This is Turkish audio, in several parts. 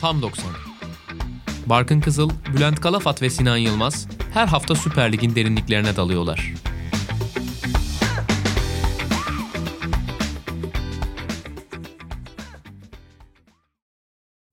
Tam 90. Barkın Kızıl, Bülent Kalafat ve Sinan Yılmaz her hafta Süper Lig'in derinliklerine dalıyorlar.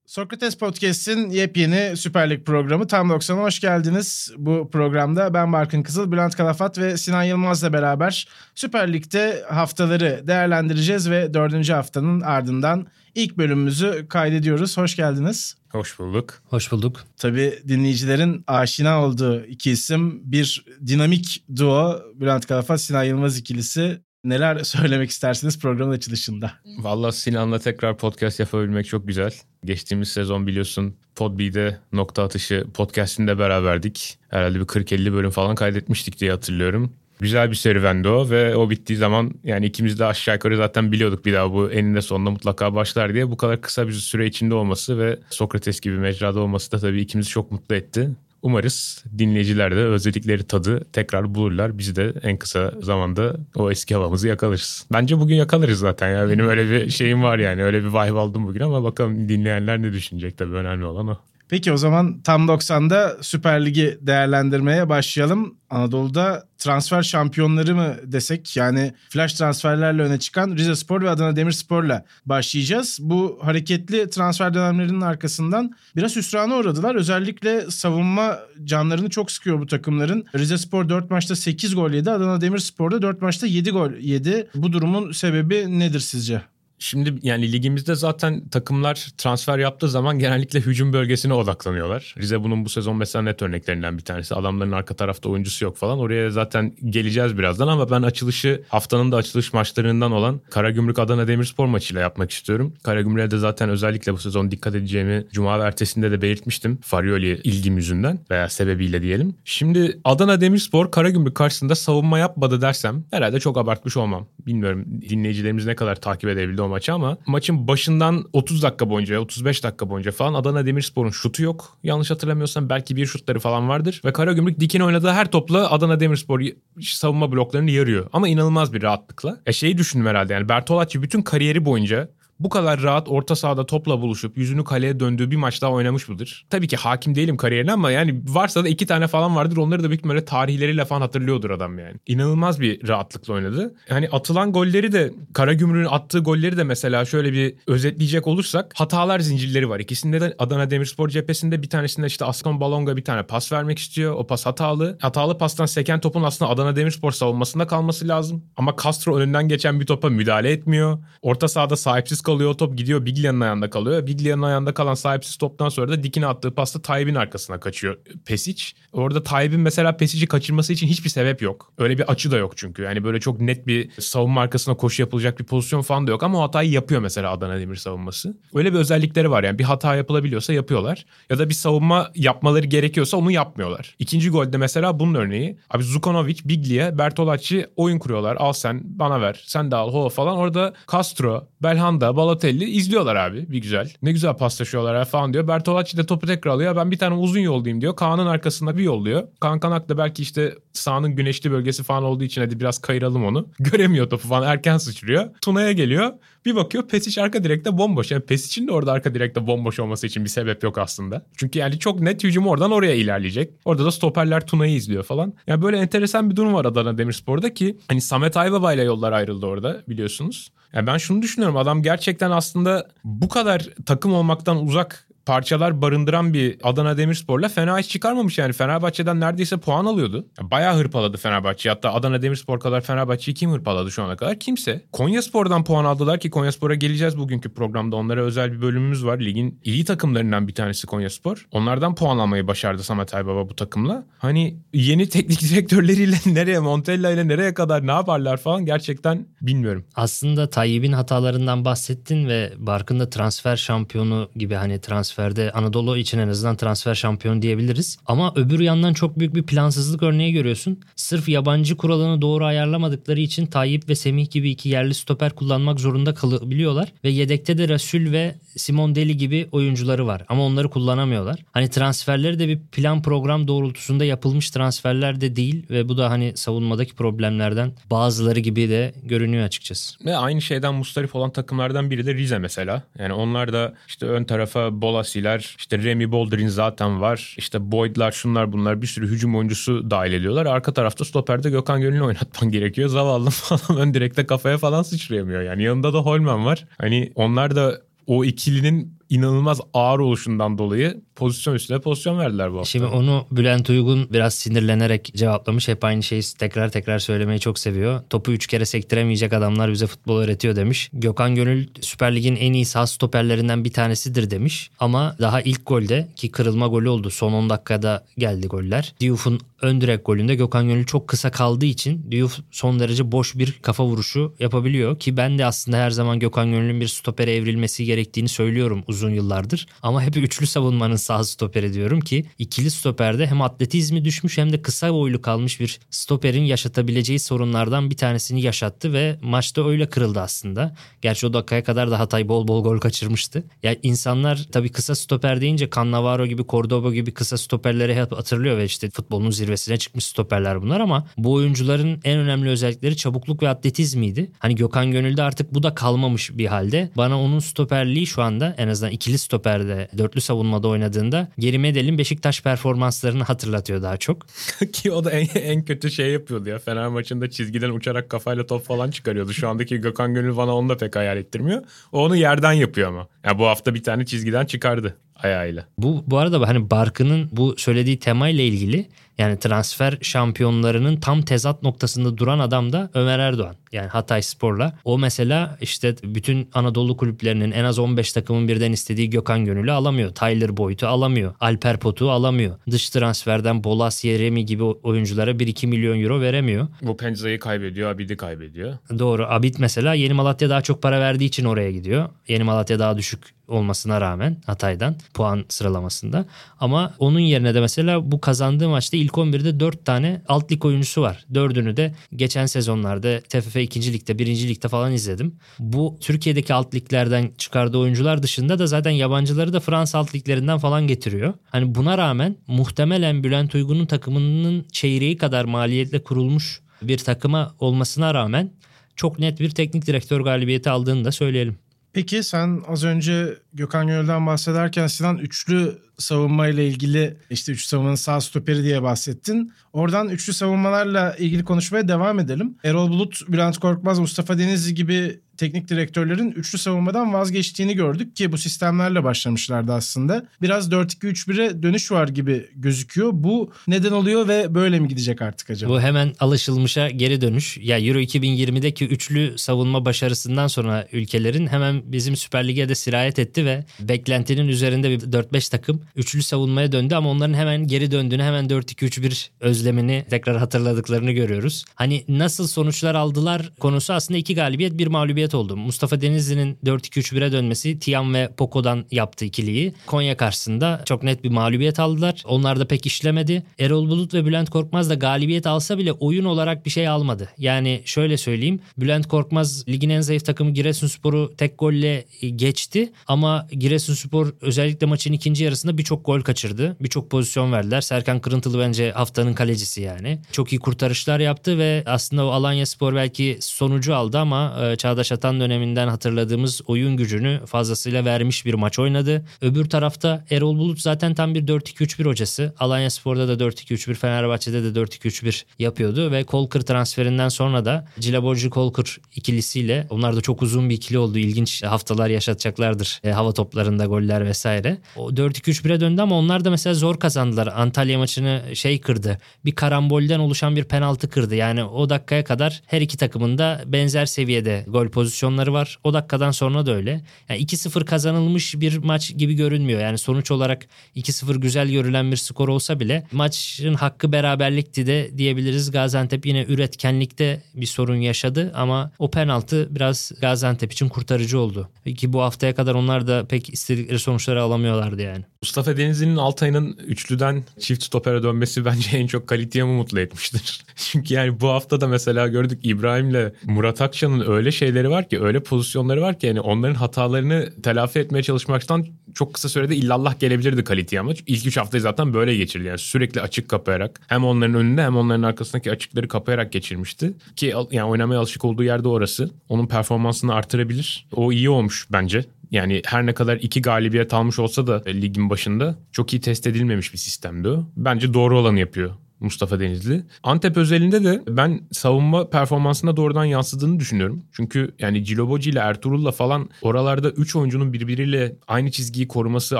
Sokrates Podcast'in yepyeni Süper Lig programı Tam 90'a hoş geldiniz. Bu programda ben Barkın Kızıl, Bülent Kalafat ve Sinan Yılmaz'la beraber Süper Lig'de haftaları değerlendireceğiz ve 4. haftanın ardından ilk bölümümüzü kaydediyoruz. Hoş geldiniz. Hoş bulduk. Hoş bulduk. Tabii dinleyicilerin aşina olduğu iki isim, bir dinamik duo Bülent Kalafat, Sinan Yılmaz ikilisi. Neler söylemek istersiniz programın açılışında? Vallahi Sinan'la tekrar podcast yapabilmek çok güzel. Geçtiğimiz sezon biliyorsun PodB'de nokta atışı podcastinde beraberdik. Herhalde bir 40-50 bölüm falan kaydetmiştik diye hatırlıyorum. Güzel bir serüvendi o ve o bittiği zaman yani ikimiz de aşağı yukarı zaten biliyorduk bir daha bu eninde sonunda mutlaka başlar diye. Bu kadar kısa bir süre içinde olması ve Sokrates gibi mecrada olması da tabii ikimizi çok mutlu etti. Umarız dinleyiciler de özledikleri tadı tekrar bulurlar. Biz de en kısa zamanda o eski havamızı yakalarız. Bence bugün yakalarız zaten ya. Benim öyle bir şeyim var yani. Öyle bir vibe aldım bugün ama bakalım dinleyenler ne düşünecek, tabii önemli olan o. Peki o zaman Tam 90'da Süper Lig'i değerlendirmeye başlayalım. Anadolu'da transfer şampiyonları mı desek, yani flash transferlerle öne çıkan Rizespor ve Adana Demirspor'la başlayacağız. Bu hareketli transfer dönemlerinin arkasından biraz hüsrana uğradılar. Özellikle savunma canlarını çok sıkıyor bu takımların. Rizespor 4 maçta 8 gol yedi, Adana Demirspor'da 4 maçta 7 gol yedi. Bu durumun sebebi nedir sizce? Şimdi yani ligimizde zaten takımlar transfer yaptığı zaman genellikle hücum bölgesine odaklanıyorlar. Rize bunun bu sezon mesela net örneklerinden bir tanesi. Adamların arka tarafta oyuncusu yok falan. Oraya zaten geleceğiz birazdan ama ben açılışı haftanın da açılış maçlarından olan Karagümrük Adana Demirspor maçıyla yapmak istiyorum. Karagümrük'e de zaten özellikle bu sezon dikkat edeceğimi cuma ve ertesinde de belirtmiştim. Farioli ilgim yüzünden veya sebebiyle diyelim. Şimdi Adana Demirspor Karagümrük karşısında savunma yapmadı dersem herhalde çok abartmış olmam. Bilmiyorum dinleyicilerimiz ne kadar takip edebildi maçı ama maçın başından 30 dakika boyunca 35 dakika boyunca falan Adana Demirspor'un şutu yok. Yanlış hatırlamıyorsam belki bir şutları falan vardır. Ve Karagümrük dikine oynadığı her topla Adana Demirspor savunma bloklarını yarıyor. Ama inanılmaz bir rahatlıkla. Şeyi düşündüm herhalde yani Bertolacci bütün kariyeri boyunca bu kadar rahat orta sahada topla buluşup yüzünü kaleye döndüğü bir maç daha oynamış mıdır? Tabii ki hakim değilim kariyerine ama yani varsa da 2 tane falan vardır. Onları da büyük ihtimalle tarihleriyle falan hatırlıyordur adam yani. İnanılmaz bir rahatlıkla oynadı. Yani atılan golleri de Karagümrük'ün attığı golleri de mesela şöyle bir özetleyecek olursak hatalar zincirleri var. İkisinde de Adana Demirspor cephesinde bir tanesinde işte Askan Balonga bir tane pas vermek istiyor. O pas hatalı. Hatalı pastan seken topun aslında Adana Demirspor savunmasında kalması lazım. Ama Castro önünden geçen bir topa müdahale etmiyor. Orta sahada sahipsiz kalıyor. Top gidiyor Biglia'nın ayağında kalıyor. Biglia'nın ayağında kalan sahipsiz toptan sonra da dikine attığı pasta Tayyip'in arkasına kaçıyor Pešić. Orada Tayyip'in mesela Pešić'i kaçırması için hiçbir sebep yok. Öyle bir açı da yok çünkü. Yani böyle çok net bir savunma arkasına koşu yapılacak bir pozisyon falan da yok ama o hatayı yapıyor mesela Adana Demir savunması. Öyle bir özellikleri var yani bir hata yapılabiliyorsa yapıyorlar. Ya da bir savunma yapmaları gerekiyorsa onu yapmıyorlar. İkinci golde mesela bunun örneği. Abi Zukanović, Biglia, Bertolacci oyun kuruyorlar. Al sen bana ver. Sen de al ho falan. Orada Castro, Belhanda, Balotelli izliyorlar abi bir güzel. Ne güzel paslaşıyorlar falan diyor. Bertolacci de topu tekrar alıyor. Ben bir tane uzun yollayayım diyor. Kaan'ın arkasında bir yolluyor. Kaan Kanak da belki işte sahanın güneşli bölgesi falan olduğu için hadi biraz kayıralım onu. Göremiyor topu falan erken sıçrıyor. Tuna'ya geliyor. Bir bakıyor Pešić arka direkte bomboş. Yani Pešić'in de orada arka direkte bomboş olması için bir sebep yok aslında. Çünkü yani çok net hücum oradan oraya ilerleyecek. Orada da stoperler Tuna'yı izliyor falan. Yani böyle enteresan bir durum var Adana Demirspor'da ki hani Samet Ayvaba ile yollar ayrıldı orada biliyorsunuz. Yani ben şunu düşünüyorum adam gerçekten aslında bu kadar takım olmaktan uzak parçalar barındıran bir Adana Demirspor'la fena iş çıkarmamış yani. Fenerbahçe'den neredeyse puan alıyordu. Bayağı hırpaladı Fenerbahçe. Hatta Adana Demirspor kadar Fenerbahçe'yi kim hırpaladı şu ana kadar? Kimse. Konyaspor'dan puan aldılar ki Konyaspor'a geleceğiz bugünkü programda. Onlara özel bir bölümümüz var. Ligin iyi takımlarından bir tanesi Konyaspor. Onlardan puan almayı başardı Samet Ayvaba bu takımla. Hani yeni teknik direktörleriyle nereye, Montella ile nereye kadar ne yaparlar falan gerçekten bilmiyorum. Aslında Tayyip'in hatalarından bahsettin ve Barkın'da transfer şampiyonu gibi hani transfer transferde Anadolu için en azından transfer şampiyonu diyebiliriz. Ama öbür yandan çok büyük bir plansızlık örneği görüyorsun. Sırf yabancı kuralını doğru ayarlamadıkları için Tayyip ve Semih gibi iki yerli stoper kullanmak zorunda kalabiliyorlar ve yedekte de Rasul ve Simon Deli gibi oyuncuları var ama onları kullanamıyorlar. Hani transferleri de bir plan program doğrultusunda yapılmış transferler de değil ve bu da hani savunmadaki problemlerden bazıları gibi de görünüyor açıkçası. Ve aynı şeyden mustarip olan takımlardan biri de Rize mesela. Yani onlar da işte ön tarafa Bolasiler, işte Remy Bolderin zaten var. İşte Boyd'lar, şunlar bunlar, bir sürü hücum oyuncusu dahil ediyorlar. Arka tarafta stoperde Gökhan Gönül'ü oynatman gerekiyor. Zavallı falan ön direkte kafaya falan sıçrayamıyor. Yani yanında da Holman var. Hani onlar da o ikilinin inanılmaz ağır oluşundan dolayı pozisyon üstüne pozisyon verdiler bu hafta. Şimdi onu Bülent Uygun biraz sinirlenerek cevaplamış. Hep aynı şeyi tekrar söylemeyi çok seviyor. Topu 3 kere sektiremeyecek adamlar bize futbol öğretiyor demiş. Gökhan Gönül Süper Lig'in en iyi sağ stoperlerinden bir tanesidir demiş. Ama daha ilk golde ki kırılma golü oldu. Son 10 dakikada geldi goller. Diouf'un ön direk golünde Gökhan Gönül çok kısa kaldığı için Diouf son derece boş bir kafa vuruşu yapabiliyor. Ki ben de aslında her zaman Gökhan Gönül'ün bir stopere evrilmesi gerektiğini söylüyorum uzun yıllardır. Ama hep üçlü savunmanın sağ stoperi diyorum ki ikili stoperde hem atletizmi düşmüş hem de kısa boylu kalmış bir stoperin yaşatabileceği sorunlardan bir tanesini yaşattı ve maçta öyle kırıldı aslında. Gerçi o dakikaya kadar da Hatay bol bol gol kaçırmıştı. Yani insanlar tabii kısa stoper deyince Cannavaro gibi, Cordoba gibi kısa stoperleri hep hatırlıyor ve işte futbolun zirvesine çıkmış stoperler bunlar ama bu oyuncuların en önemli özellikleri çabukluk ve atletizmiydi. Hani Gökhan Gönül'de artık bu da kalmamış bir halde. Bana onun stoperliği şu anda en azından ikili stoperde, dörtlü savunmada oynadığında Geri Medel'in Beşiktaş performanslarını hatırlatıyor daha çok. Ki o da en kötü şey yapıyordu ya. Fener maçında çizgiden uçarak kafayla top falan çıkarıyordu. Şu andaki Gökhan Gönül bana onu da pek hayal ettirmiyor. O onu yerden yapıyor ama. Yani bu hafta bir tane çizgiden çıkardı ayağıyla. Bu arada hani Barkın'ın bu söylediği temayla ilgili yani transfer şampiyonlarının tam tezat noktasında duran adam da Ömer Erdoğan. Yani Hatayspor'la. O mesela işte bütün Anadolu kulüplerinin en az 15 takımın birden istediği Gökhan Gönül'ü alamıyor. Tyler Boyd'u alamıyor. Alper Potuk'u alamıyor. Dış transferden Bolasya, Remy gibi oyunculara 1-2 milyon euro veremiyor. Bu Penza'yı kaybediyor, Abid'i kaybediyor. Doğru. Abid mesela Yeni Malatya daha çok para verdiği için oraya gidiyor. Yeni Malatya daha düşük olmasına rağmen Hatay'dan puan sıralamasında. Ama onun yerine de mesela bu kazandığı maçta ilk 11'de 4 tane alt lig oyuncusu var. 4'ünü de geçen sezonlarda TFF 2. Lig'de, 1. Lig'de falan izledim. Bu Türkiye'deki alt liglerden çıkardığı oyuncular dışında da zaten yabancıları da Fransa alt liglerinden falan getiriyor. Hani buna rağmen muhtemelen Bülent Uygun'un takımının çeyreği kadar maliyetle kurulmuş bir takıma olmasına rağmen çok net bir teknik direktör galibiyeti aldığını da söyleyelim. Peki sen az önce Gökhan Gönül'den bahsederken Sinan üçlü savunmayla ilgili işte üçlü savunmanın sağ stoperi diye bahsettin. Oradan üçlü savunmalarla ilgili konuşmaya devam edelim. Erol Bulut, Bülent Korkmaz, Mustafa Denizli gibi teknik direktörlerin üçlü savunmadan vazgeçtiğini gördük ki bu sistemlerle başlamışlardı aslında. Biraz 4-2-3-1'e dönüş var gibi gözüküyor. Bu neden oluyor ve böyle mi gidecek artık acaba? Bu hemen alışılmışa geri dönüş. Ya Euro 2020'deki üçlü savunma başarısından sonra ülkelerin hemen bizim Süper Lig'e de sirayet etti ve beklentinin üzerinde bir 4-5 takım üçlü savunmaya döndü ama onların hemen geri döndüğünü, hemen 4-2-3-1 özlemini tekrar hatırladıklarını görüyoruz. Hani nasıl sonuçlar aldılar konusu aslında 2 galibiyet 1 mağlubiyet oldu. Mustafa Denizli'nin 4-2-3-1'e dönmesi Tiam ve Poco'dan yaptı ikiliyi. Konya karşısında çok net bir mağlubiyet aldılar. Onlar da pek işlemedi. Erol Bulut ve Bülent Korkmaz da galibiyet alsa bile oyun olarak bir şey almadı. Yani şöyle söyleyeyim. Bülent Korkmaz ligin en zayıf takımı Giresunspor'u tek golle geçti ama Giresunspor özellikle maçın ikinci yarısında birçok gol kaçırdı. Birçok pozisyon verdiler. Serkan Kırıntılı bence haftanın kalecisi yani. Çok iyi kurtarışlar yaptı ve aslında o Alanyaspor belki sonucu aldı ama Çağdaş Atan döneminden hatırladığımız oyun gücünü fazlasıyla vermiş bir maç oynadı. Öbür tarafta Erol Bulut zaten tam bir 4-2-3-1 hocası. Alanyaspor'da da 4-2-3-1, Fenerbahçe'de de 4-2-3-1 yapıyordu ve Kolkır transferinden sonra da Cilaborcu-Kolkır ikilisiyle, onlar da çok uzun bir ikili oldu. İlginç haftalar yaşatacaklardır. Hava toplarında goller vesaire. O 4-2-3-1'e döndü ama onlar da mesela zor kazandılar. Antalya maçını kırdı. Bir karambolden oluşan bir penaltı kırdı. Yani o dakikaya kadar her iki takımın da benzer seviyede gol pozisyonları var. O dakikadan sonra da öyle. Yani 2-0 kazanılmış bir maç gibi görünmüyor. Yani sonuç olarak 2-0 güzel görülen bir skor olsa bile maçın hakkı beraberlikti de diyebiliriz. Gaziantep yine üretkenlikte bir sorun yaşadı ama o penaltı biraz Gaziantep için kurtarıcı oldu. Ki bu haftaya kadar onlar onlar da pek istedikleri sonuçları alamıyorlardı yani. Mustafa Denizli'nin Altay'ın üçlüden çift stopere dönmesi bence en çok Kalitiyamı mutlu etmiştir. Çünkü yani bu hafta da mesela gördük, İbrahim'le Murat Akça'nın öyle şeyleri var ki, öyle pozisyonları var ki yani onların hatalarını telafi etmeye çalışmaktan çok kısa sürede illallah gelebilirdi Kalitiyamı. İlk 3 haftayı zaten böyle geçirdi yani, sürekli açık kapayarak, hem onların önünde hem onların arkasındaki açıkları kapayarak geçirmişti. Ki yani oynamaya alışık olduğu yerde orası. Onun performansını artırabilir. O iyi olmuş bence. Yani her ne kadar 2 galibiyet almış olsa da ligin başında çok iyi test edilmemiş bir sistemdi o. Bence doğru olanı yapıyor Mustafa Denizli. Antep özelinde de ben savunma performansına doğrudan yansıdığını düşünüyorum. Çünkü yani Ciloboci ile Ertuğrul'la falan oralarda 3 oyuncunun birbiriyle aynı çizgiyi koruması,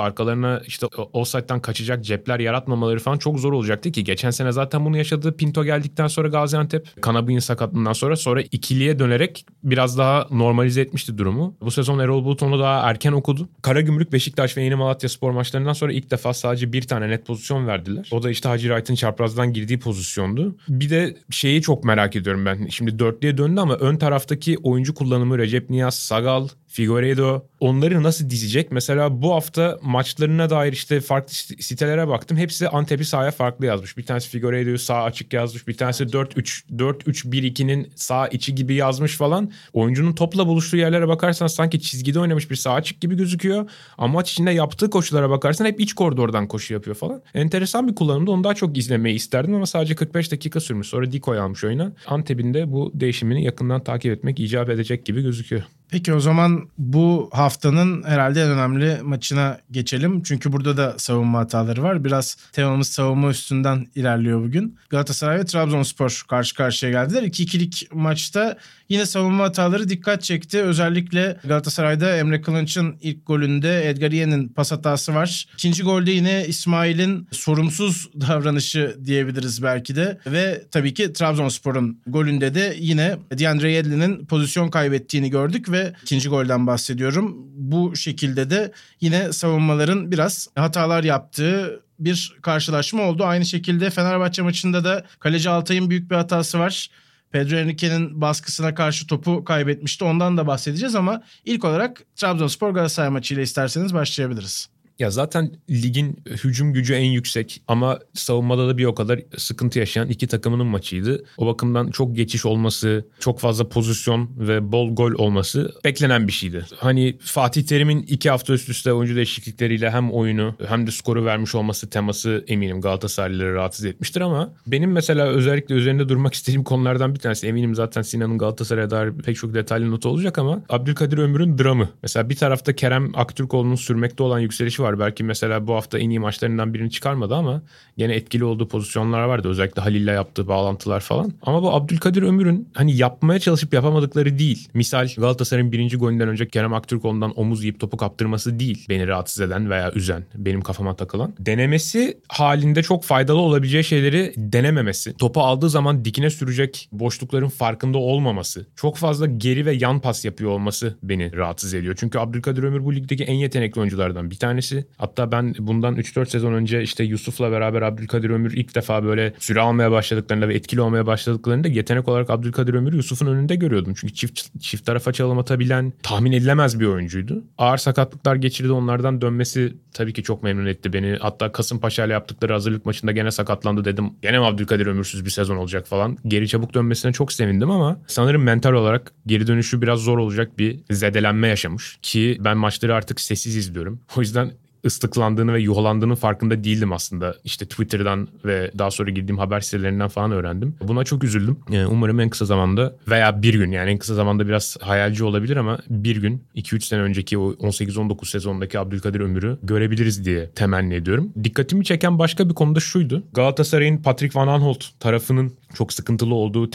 arkalarına işte offside'dan kaçacak cepler yaratmamaları falan çok zor olacaktı ki geçen sene zaten bunu yaşadı. Pinto geldikten sonra Gaziantep, Kanabi'nin sakatlığından sonra ikiliye dönerek biraz daha normalize etmişti durumu. Bu sezon Erol Bulut onu daha erken okudu. Karagümrük, Beşiktaş ve Yeni Malatya spor maçlarından sonra ilk defa sadece bir tane net pozisyon verdiler. O da işte Hacı Wright'ın çaprazdan girdiği pozisyondu. Bir de şeyi çok merak ediyorum ben. Şimdi dörtlüye döndü ama ön taraftaki oyuncu kullanımı Recep Niyaz, Sagal, Figueiredo, onları nasıl dizecek? Mesela bu hafta maçlarına dair işte farklı sitelere baktım. Hepsi Antep'i sahaya farklı yazmış. Bir tanesi Figueiredo'yu sağ açık yazmış. Bir tanesi 4-3-1-2'nin sağ içi gibi yazmış falan. Oyuncunun topla buluştuğu yerlere bakarsan sanki çizgide oynamış bir sağ açık gibi gözüküyor. Ama maç içinde yaptığı koşulara bakarsan hep iç koridordan koşu yapıyor falan. Enteresan bir kullanımda, onu daha çok izlemeyi isterdim ama sadece 45 dakika sürmüş. Sonra Diko'yu almış oyuna. Antep'in de bu değişimini yakından takip etmek icap edecek gibi gözüküyor. Peki o zaman bu haftanın herhalde en önemli maçına geçelim. Çünkü burada da savunma hataları var. Biraz temamız savunma üstünden ilerliyor bugün. Galatasaray ve Trabzonspor karşı karşıya geldiler. 2-2'lik maçta yine savunma hataları dikkat çekti. Özellikle Galatasaray'da Emre Kılınç'ın ilk golünde Edgar Yen'in pas hatası var. İkinci golde yine İsmail'in sorumsuz davranışı diyebiliriz belki de. Ve tabii ki Trabzonspor'un golünde de yine Diandre Yedlin'in pozisyon kaybettiğini gördük ve ikinci golden bahsediyorum. Bu şekilde de yine savunmaların biraz hatalar yaptığı bir karşılaşma oldu. Aynı şekilde Fenerbahçe maçında da kaleci Altay'ın büyük bir hatası var. Pedro Henrique'nin baskısına karşı topu kaybetmişti. Ondan da bahsedeceğiz ama ilk olarak Trabzonspor Galatasaray maçıyla isterseniz başlayabiliriz. Ya zaten ligin hücum gücü en yüksek ama savunmada da bir o kadar sıkıntı yaşayan iki takımının maçıydı. O bakımdan çok geçiş olması, çok fazla pozisyon ve bol gol olması beklenen bir şeydi. Hani Fatih Terim'in 2 hafta üst üste oyuncu değişiklikleriyle hem oyunu hem de skoru vermiş olması teması eminim Galatasaraylıları rahatsız etmiştir ama benim mesela özellikle üzerinde durmak istediğim konulardan bir tanesi, eminim zaten Sinan'ın Galatasaray'a dair pek çok detaylı notu olacak ama Abdülkadir Ömür'ün dramı. Mesela bir tarafta Kerem Aktürkoğlu'nun sürmekte olan yükselişi var. Belki mesela bu hafta en iyi maçlarından birini çıkarmadı ama gene etkili olduğu pozisyonlar vardı. Özellikle Halil'le yaptığı bağlantılar falan. Ama bu Abdülkadir Ömür'ün hani yapmaya çalışıp yapamadıkları değil. Misal Galatasaray'ın 1. golünden önce Kerem Aktürkoğlu'ndan omuz yiyip topu kaptırması değil. Beni rahatsız eden veya üzen, benim kafama takılan. Denemesi halinde çok faydalı olabileceği şeyleri denememesi. Topu aldığı zaman dikine sürecek boşlukların farkında olmaması. Çok fazla geri ve yan pas yapıyor olması beni rahatsız ediyor. Çünkü Abdülkadir Ömür bu ligdeki en yetenekli oyunculardan bir tanesi. Hatta ben bundan 3-4 sezon önce işte Yusuf'la beraber Abdülkadir Ömür ilk defa böyle süre almaya başladıklarında ve etkili olmaya başladıklarında yetenek olarak Abdülkadir Ömür'ü Yusuf'un önünde görüyordum. Çünkü çift tarafa çalım atabilen, tahmin edilemez bir oyuncuydu. Ağır sakatlıklar geçirdi, onlardan dönmesi tabii ki çok memnun etti beni. Hatta Kasımpaşa'yla yaptıkları hazırlık maçında gene sakatlandı dedim. Gene mi Abdülkadir Ömürsüz bir sezon olacak falan. Geri çabuk dönmesine çok sevindim ama sanırım mental olarak geri dönüşü biraz zor olacak bir zedelenme yaşamış. Ki ben maçları artık sessiz izliyorum. O yüzden ıslıklandığını ve yuhalandığının farkında değildim aslında. İşte Twitter'dan ve daha sonra girdiğim haber sitelerinden falan öğrendim. Buna çok üzüldüm. Umarım en kısa zamanda veya bir gün, yani en kısa zamanda biraz hayalci olabilir ama bir gün 2-3 sene önceki o 18-19 sezondaki Abdülkadir Ömür'ü görebiliriz diye temenni ediyorum. Dikkatimi çeken başka bir konu da şuydu. Galatasaray'ın Patrick Van Aanholt tarafının çok sıkıntılı olduğu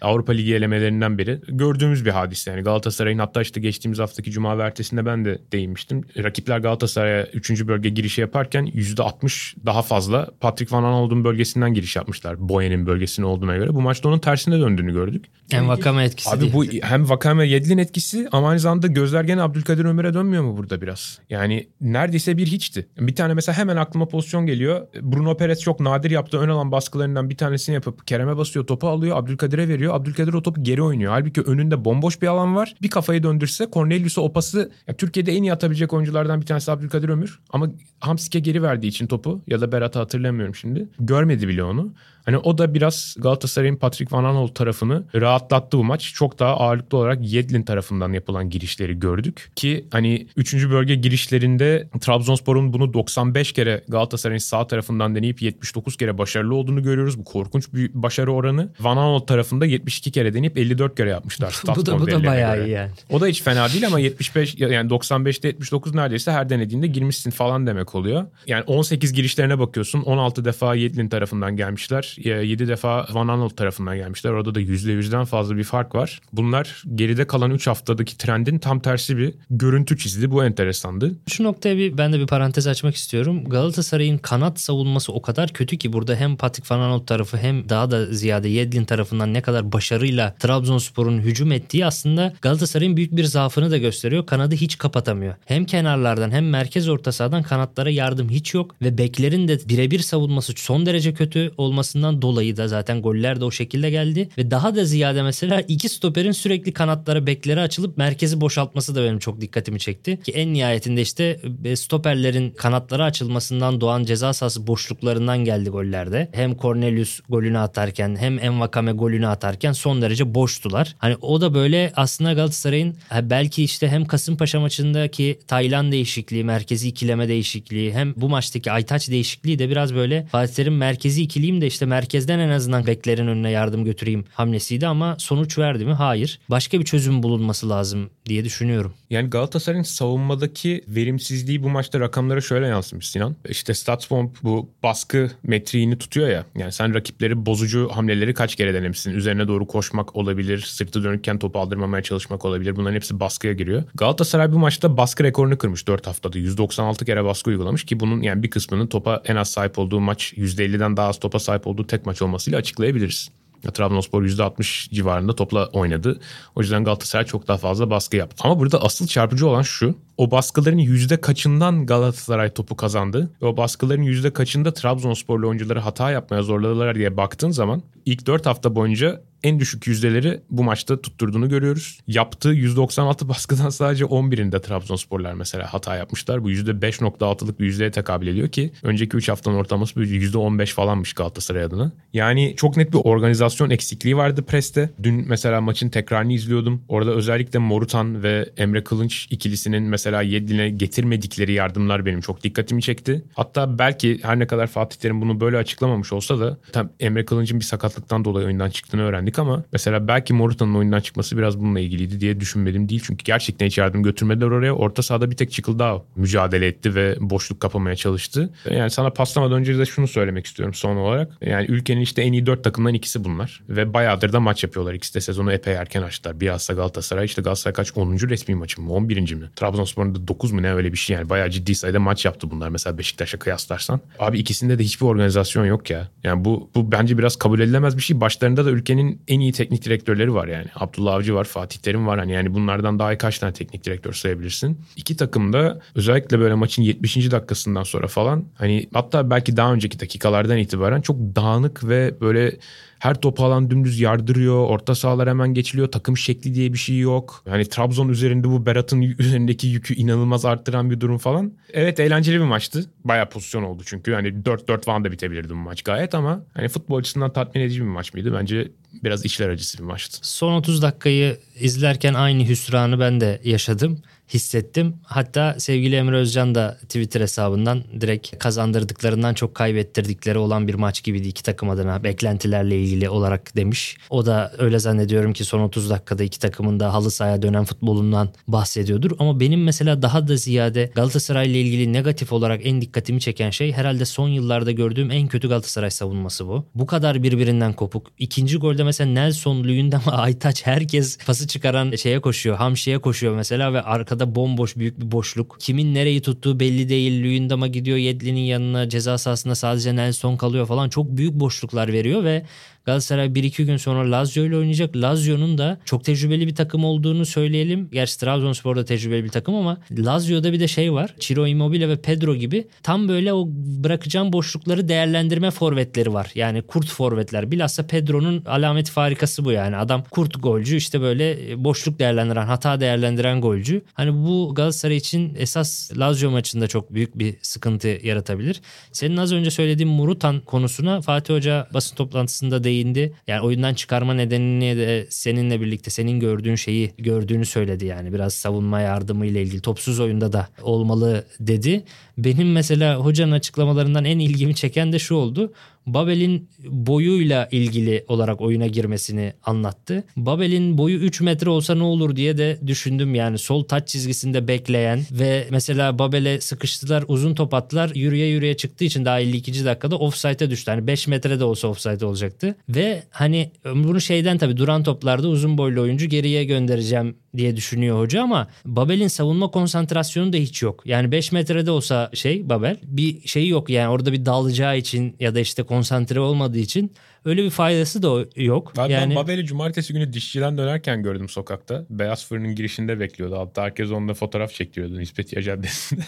Avrupa Ligi elemelerinden beri gördüğümüz bir hadise. Yani Galatasaray'ın, hatta işte geçtiğimiz haftaki cuma ve ertesinde ben de değinmiştim. Rakipler Galatasaray'a 3. bölge girişi yaparken %60 daha fazla Patrick Van Aanholt'un bölgesinden giriş yapmışlar. Boyen'in bölgesine olduğuna göre. Bu maçta onun tersine döndüğünü gördük. Hem Vakame etkisi abi değil. Bu hem Vakame Yedlin etkisi ama aynı zamanda gözler gene Abdülkadir Ömür'e dönmüyor mu burada biraz? Yani neredeyse bir hiçti. Bir tane mesela hemen aklıma pozisyon geliyor. Bruno Perez çok nadir yaptığı ön alan baskılarından bir tanesini yapıp Kerem Kerem'e basıyor, topu alıyor, Abdülkadir'e veriyor. Abdülkadir o topu geri oynuyor. Halbuki önünde bomboş bir alan var. Bir kafayı döndürse Cornelius'a o pası, yani Türkiye'de en iyi atabilecek oyunculardan bir tanesi Abdülkadir Ömür. Ama Hamsik'e geri verdiği için topu, ya da Berat'ı hatırlamıyorum şimdi, görmedi bile onu. Hani o da biraz Galatasaray'ın Patrick Van Aanholt tarafını rahatlattı bu maç. Çok daha ağırlıklı olarak Yedlin tarafından yapılan girişleri gördük. Ki hani 3. bölge girişlerinde Trabzonspor'un bunu 95 kere Galatasaray'ın sağ tarafından deneyip 79 kere başarılı olduğunu görüyoruz. Bu korkunç bir başarı oranı. Van Aanholt tarafında 72 kere deneyip 54 kere yapmışlar. bu da bayağı göre. İyi yani. O da hiç fena değil ama 75 yani 95'te 79 neredeyse her denediğinde girmişsin falan demek oluyor. Yani 18 girişlerine bakıyorsun. 16 defa Yedlin tarafından gelmişler. 7 defa Van Aanholt tarafından gelmişler. Orada da %100'den fazla bir fark var. Bunlar geride kalan 3 haftadaki trendin tam tersi bir görüntü çizdi. Bu enteresandı. Şu noktaya ben de bir parantez açmak istiyorum. Galatasaray'ın kanat savunması o kadar kötü ki burada hem Patrick Van Aanholt tarafı hem daha da ziyade Yedlin tarafından ne kadar başarıyla Trabzonspor'un hücum ettiği aslında Galatasaray'ın büyük bir zaafını da gösteriyor. Kanadı hiç kapatamıyor. Hem kenarlardan hem merkez orta sahadan kanatlara yardım hiç yok ve beklerin de birebir savunması son derece kötü olmasından dolayı da zaten goller de o şekilde geldi ve daha da ziyade mesela iki stoperin sürekli kanatlara, beklere açılıp merkezi boşaltması da benim çok dikkatimi çekti. Ki en nihayetinde işte stoperlerin kanatlara açılmasından doğan ceza sahası boşluklarından geldi gollerde. Hem Cornelius golünü atarken hem Envakame golünü atarken son derece boştular. Hani o da böyle aslında Galatasaray'ın belki işte hem Kasımpaşa maçındaki Taylan değişikliği, merkezi ikileme değişikliği hem bu maçtaki Aytaç değişikliği de biraz böyle Fatih Terim merkezi ikiliyim de işte merkezden en azından beklerin önüne yardım götüreyim hamlesiydi ama sonuç verdi mi? Hayır. Başka bir çözüm bulunması lazım diye düşünüyorum. Yani Galatasaray'ın savunmadaki verimsizliği bu maçta rakamlara şöyle yansımış Sinan. İşte Statsbomb bu baskı metriğini tutuyor ya. Yani sen rakipleri bozucu hamleleri kaç kere denemişsin? Üzerine doğru koşmak olabilir. Sırtı dönükken topu aldırmamaya çalışmak olabilir. Bunların hepsi baskıya giriyor. Galatasaray bu maçta baskı rekorunu kırmış 4 haftada. 196 kere baskı uygulamış ki bunun yani bir kısmının topa en az sahip olduğu maç %50'den daha az topa sahip olduğu tek maç olmasıyla açıklayabiliriz. Trabzonspor %60 civarında topla oynadı. O yüzden Galatasaray çok daha fazla baskı yaptı. Ama burada asıl çarpıcı olan şu. O baskıların %kaçından Galatasaray topu kazandı? O baskıların %kaçında Trabzonsporlu oyuncuları hata yapmaya zorladılar diye baktığın zaman ilk 4 hafta boyunca en düşük yüzdeleri bu maçta tutturduğunu görüyoruz. Yaptığı 196 baskıdan sadece 11'inde Trabzonsporlar mesela hata yapmışlar. Bu %5.6'lık bir yüzdeye tekabül ediyor ki önceki 3 haftanın ortalaması %15 falanmış Galatasaray adına. Yani çok net bir organizasyon eksikliği vardı preste. Dün mesela maçın tekrarını izliyordum. Orada özellikle Morutan ve Emre Kılınç ikilisinin mesela Yedlin'e getirmedikleri yardımlar benim çok dikkatimi çekti. Hatta belki her ne kadar Fatih Terim bunu böyle açıklamamış olsa da tam Emre Kılınç'ın bir sakatlıktan dolayı oyundan çıktığını öğrendik. Ama mesela belki Morutan'ın oyundan çıkması biraz bununla ilgiliydi diye düşünmedim değil. Çünkü gerçekten hiç yardım götürmediler oraya. Orta sahada bir tek Çıkıldağ mücadele etti ve boşluk kapamaya çalıştı. Yani sana paslamadan önce de şunu söylemek istiyorum son olarak. Yani ülkenin işte en iyi 4 takımdan ikisi bunlar. Ve bayağıdır da maç yapıyorlar. İkisi de sezonu epey erken açtılar. Bilhassa Galatasaray. İşte Galatasaray kaç? 10. resmi maçı mı? 11. mi? Trabzonspor'un da 9 mu ne öyle bir şey yani. Bayağı ciddi sayıda maç yaptı bunlar. Mesela Beşiktaş'a kıyaslarsan. Abi ikisinde de hiçbir organizasyon yok ya. Yani bu bence biraz kabul edilemez bir şey. Başlarında da ülkenin en iyi teknik direktörleri var yani. Abdullah Avcı var, Fatih Terim var. Hani yani bunlardan daha iyi kaç tane teknik direktör sayabilirsin? İki takım da özellikle böyle maçın 70. dakikasından sonra falan hani hatta belki daha önceki dakikalardan itibaren çok dağınık ve böyle her topu alan dümdüz yardırıyor. Orta sahalar hemen geçiliyor. Takım şekli diye bir şey yok. Yani Trabzon üzerinde bu Berat'ın üzerindeki yükü inanılmaz arttıran bir durum falan. Evet eğlenceli bir maçtı. Bayağı pozisyon oldu çünkü. Hani 4-4 falan da bitebilirdi bu maç gayet ama hani futbol açısından tatmin edici bir maç mıydı? Bence biraz içler acısı bir maçtı. Son 30 dakikayı izlerken aynı hüsranı ben de yaşadım. Hissettim. Hatta sevgili Emre Özcan da Twitter hesabından direkt kazandırdıklarından çok kaybettirdikleri olan bir maç gibiydi iki takım adına beklentilerle ilgili olarak demiş. O da öyle zannediyorum ki son 30 dakikada iki takımın da halı sahaya dönen futbolundan bahsediyordur. Ama benim mesela daha da ziyade Galatasaray'la ilgili negatif olarak en dikkatimi çeken şey herhalde son yıllarda gördüğüm en kötü Galatasaray savunması bu. Bu kadar birbirinden kopuk. İkinci golde mesela Nelson, Luyendama, Aytaç herkes pası çıkaran şeye koşuyor. Hamşi'ye koşuyor mesela ve arkada da bomboş büyük bir boşluk. Kimin nereyi tuttuğu belli değil. Luyendama gidiyor Yedlin'in yanına. Ceza sahasında sadece Nelson kalıyor falan. Çok büyük boşluklar veriyor ve Galatasaray 1-2 gün sonra Lazio ile oynayacak. Lazio'nun da çok tecrübeli bir takım olduğunu söyleyelim. Gerçi Trabzonspor da tecrübeli bir takım ama Lazio'da bir de şey var. Ciro Immobile ve Pedro gibi tam böyle o bırakacağım boşlukları değerlendirme forvetleri var. Yani kurt forvetler. Bilhassa Pedro'nun alamet farikası bu yani. Adam kurt golcü, işte böyle boşluk değerlendiren, hata değerlendiren golcü. Hani bu Galatasaray için esas Lazio maçında çok büyük bir sıkıntı yaratabilir. Senin az önce söylediğin Murutan konusuna Fatih Hoca basın toplantısında değindi. Yani oyundan çıkarma nedenini de seninle birlikte senin gördüğün şeyi gördüğünü söyledi yani. Biraz savunma yardımıyla ilgili topsuz oyunda da olmalı dedi. Benim mesela hocanın açıklamalarından en ilgimi çeken de şu oldu. Babel'in boyuyla ilgili olarak oyuna girmesini anlattı. Babel'in boyu 3 metre olsa ne olur diye de düşündüm yani. Sol taç çizgisinde bekleyen ve mesela Babel'e sıkıştılar, uzun top attılar, yürüye yürüye çıktığı için daha 52. dakikada ofsayta düştü. Hani 5 metre de olsa ofsayt olacaktı. Ve hani bunu şeyden tabii duran toplarda uzun boylu oyuncu geriye göndereceğim diye düşünüyor hoca ama Babel'in savunma konsantrasyonu da hiç yok. Yani 5 metrede olsa Babel bir şeyi yok yani, orada bir dalacağı için ya da işte konsantre olmadığı için öyle bir faydası da yok. Abi yani... Ben Babel'i cumartesi günü dişçiden dönerken gördüm sokakta. Beyaz fırının girişinde bekliyordu. Hatta herkes onunla fotoğraf çektiriyordu Nispetiye Caddesi'nde.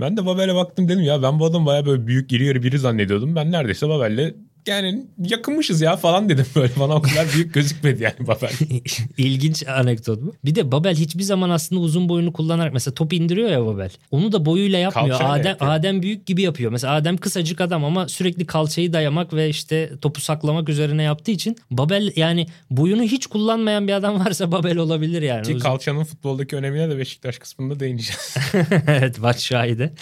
Ben de Babel'e baktım, dedim ya ben bu adamı baya böyle büyük iri yarı biri zannediyordum. Ben neredeyse Babel'le yani yakınmışız ya falan dedim böyle. Bana o kadar büyük gözükmedi yani Babel. İlginç anekdot bu. Bir de Babel hiçbir zaman aslında uzun boyunu kullanarak mesela top indiriyor ya Babel. Onu da boyuyla yapmıyor. Adem Büyük gibi yapıyor. Mesela Adem kısacık adam ama sürekli kalçayı dayamak ve işte topu saklamak üzerine yaptığı için Babel yani boyunu hiç kullanmayan bir adam varsa Babel olabilir yani. Ki kalçanın futboldaki önemine de Beşiktaş kısmında değineceğiz. Evet bak şahide.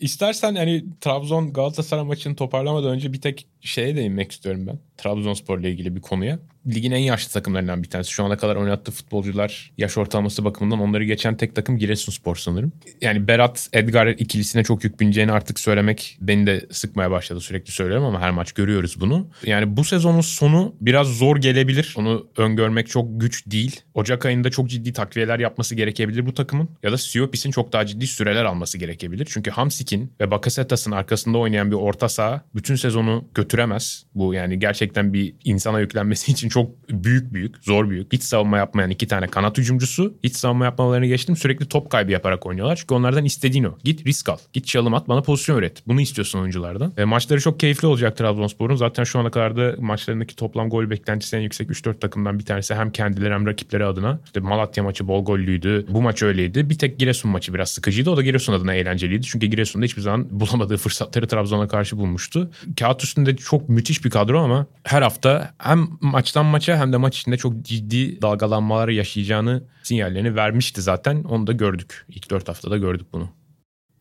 İstersen hani Trabzon Galatasaray maçını toparlamadan önce bir tek şeye değinmek istiyorum ben. Trabzonspor'la ilgili bir konuya. Ligin en yaşlı takımlarından bir tanesi. Şu ana kadar oynattığı futbolcular yaş ortalaması bakımından onları geçen tek takım Giresunspor sanırım. Yani Berat, Edgar ikilisine çok yük bineceğini artık söylemek beni de sıkmaya başladı. Sürekli söylüyorum ama her maç görüyoruz bunu. Yani bu sezonun sonu biraz zor gelebilir. Onu öngörmek çok güç değil. Ocak ayında çok ciddi takviyeler yapması gerekebilir bu takımın. Ya da Siopis'in çok daha ciddi süreler alması gerekebilir. Çünkü Hamsik'in ve Bakasetas'ın arkasında oynayan bir orta saha bütün sezonu götüremez. Bu yani gerçekten bir insana yüklenmesi için çok büyük, zor. Hiç savunma yapmayan iki tane kanat hücumcusu. Hiç savunma yapmalarını geçtim. Sürekli top kaybı yaparak oynuyorlar. Çünkü onlardan istediğin o. Git risk al. Git çalım at. Bana pozisyon üret. Bunu istiyorsun oyunculardan. Maçları çok keyifli olacak Trabzonspor'un. Zaten şu ana kadar da maçlarındaki toplam gol beklentisi en yüksek 3-4 takımdan bir tanesi. Hem kendileri hem rakipleri adına. İşte Malatya maçı bol gollüydü. Bu maç öyleydi. Bir tek Giresun maçı biraz sıkıcıydı. O da Giresun adına eğlenceliydi. Çünkü Giresun'da hiçbir zaman bulamadığı fırsatları Trabzon'a karşı bulmuştu. Kağıt üstünde çok müthiş bir kadro ama her hafta hem maçtan maça hem de maç içinde çok ciddi dalgalanmalar yaşayacağını sinyallerini vermişti zaten. Onu da gördük. İlk 4 haftada gördük bunu.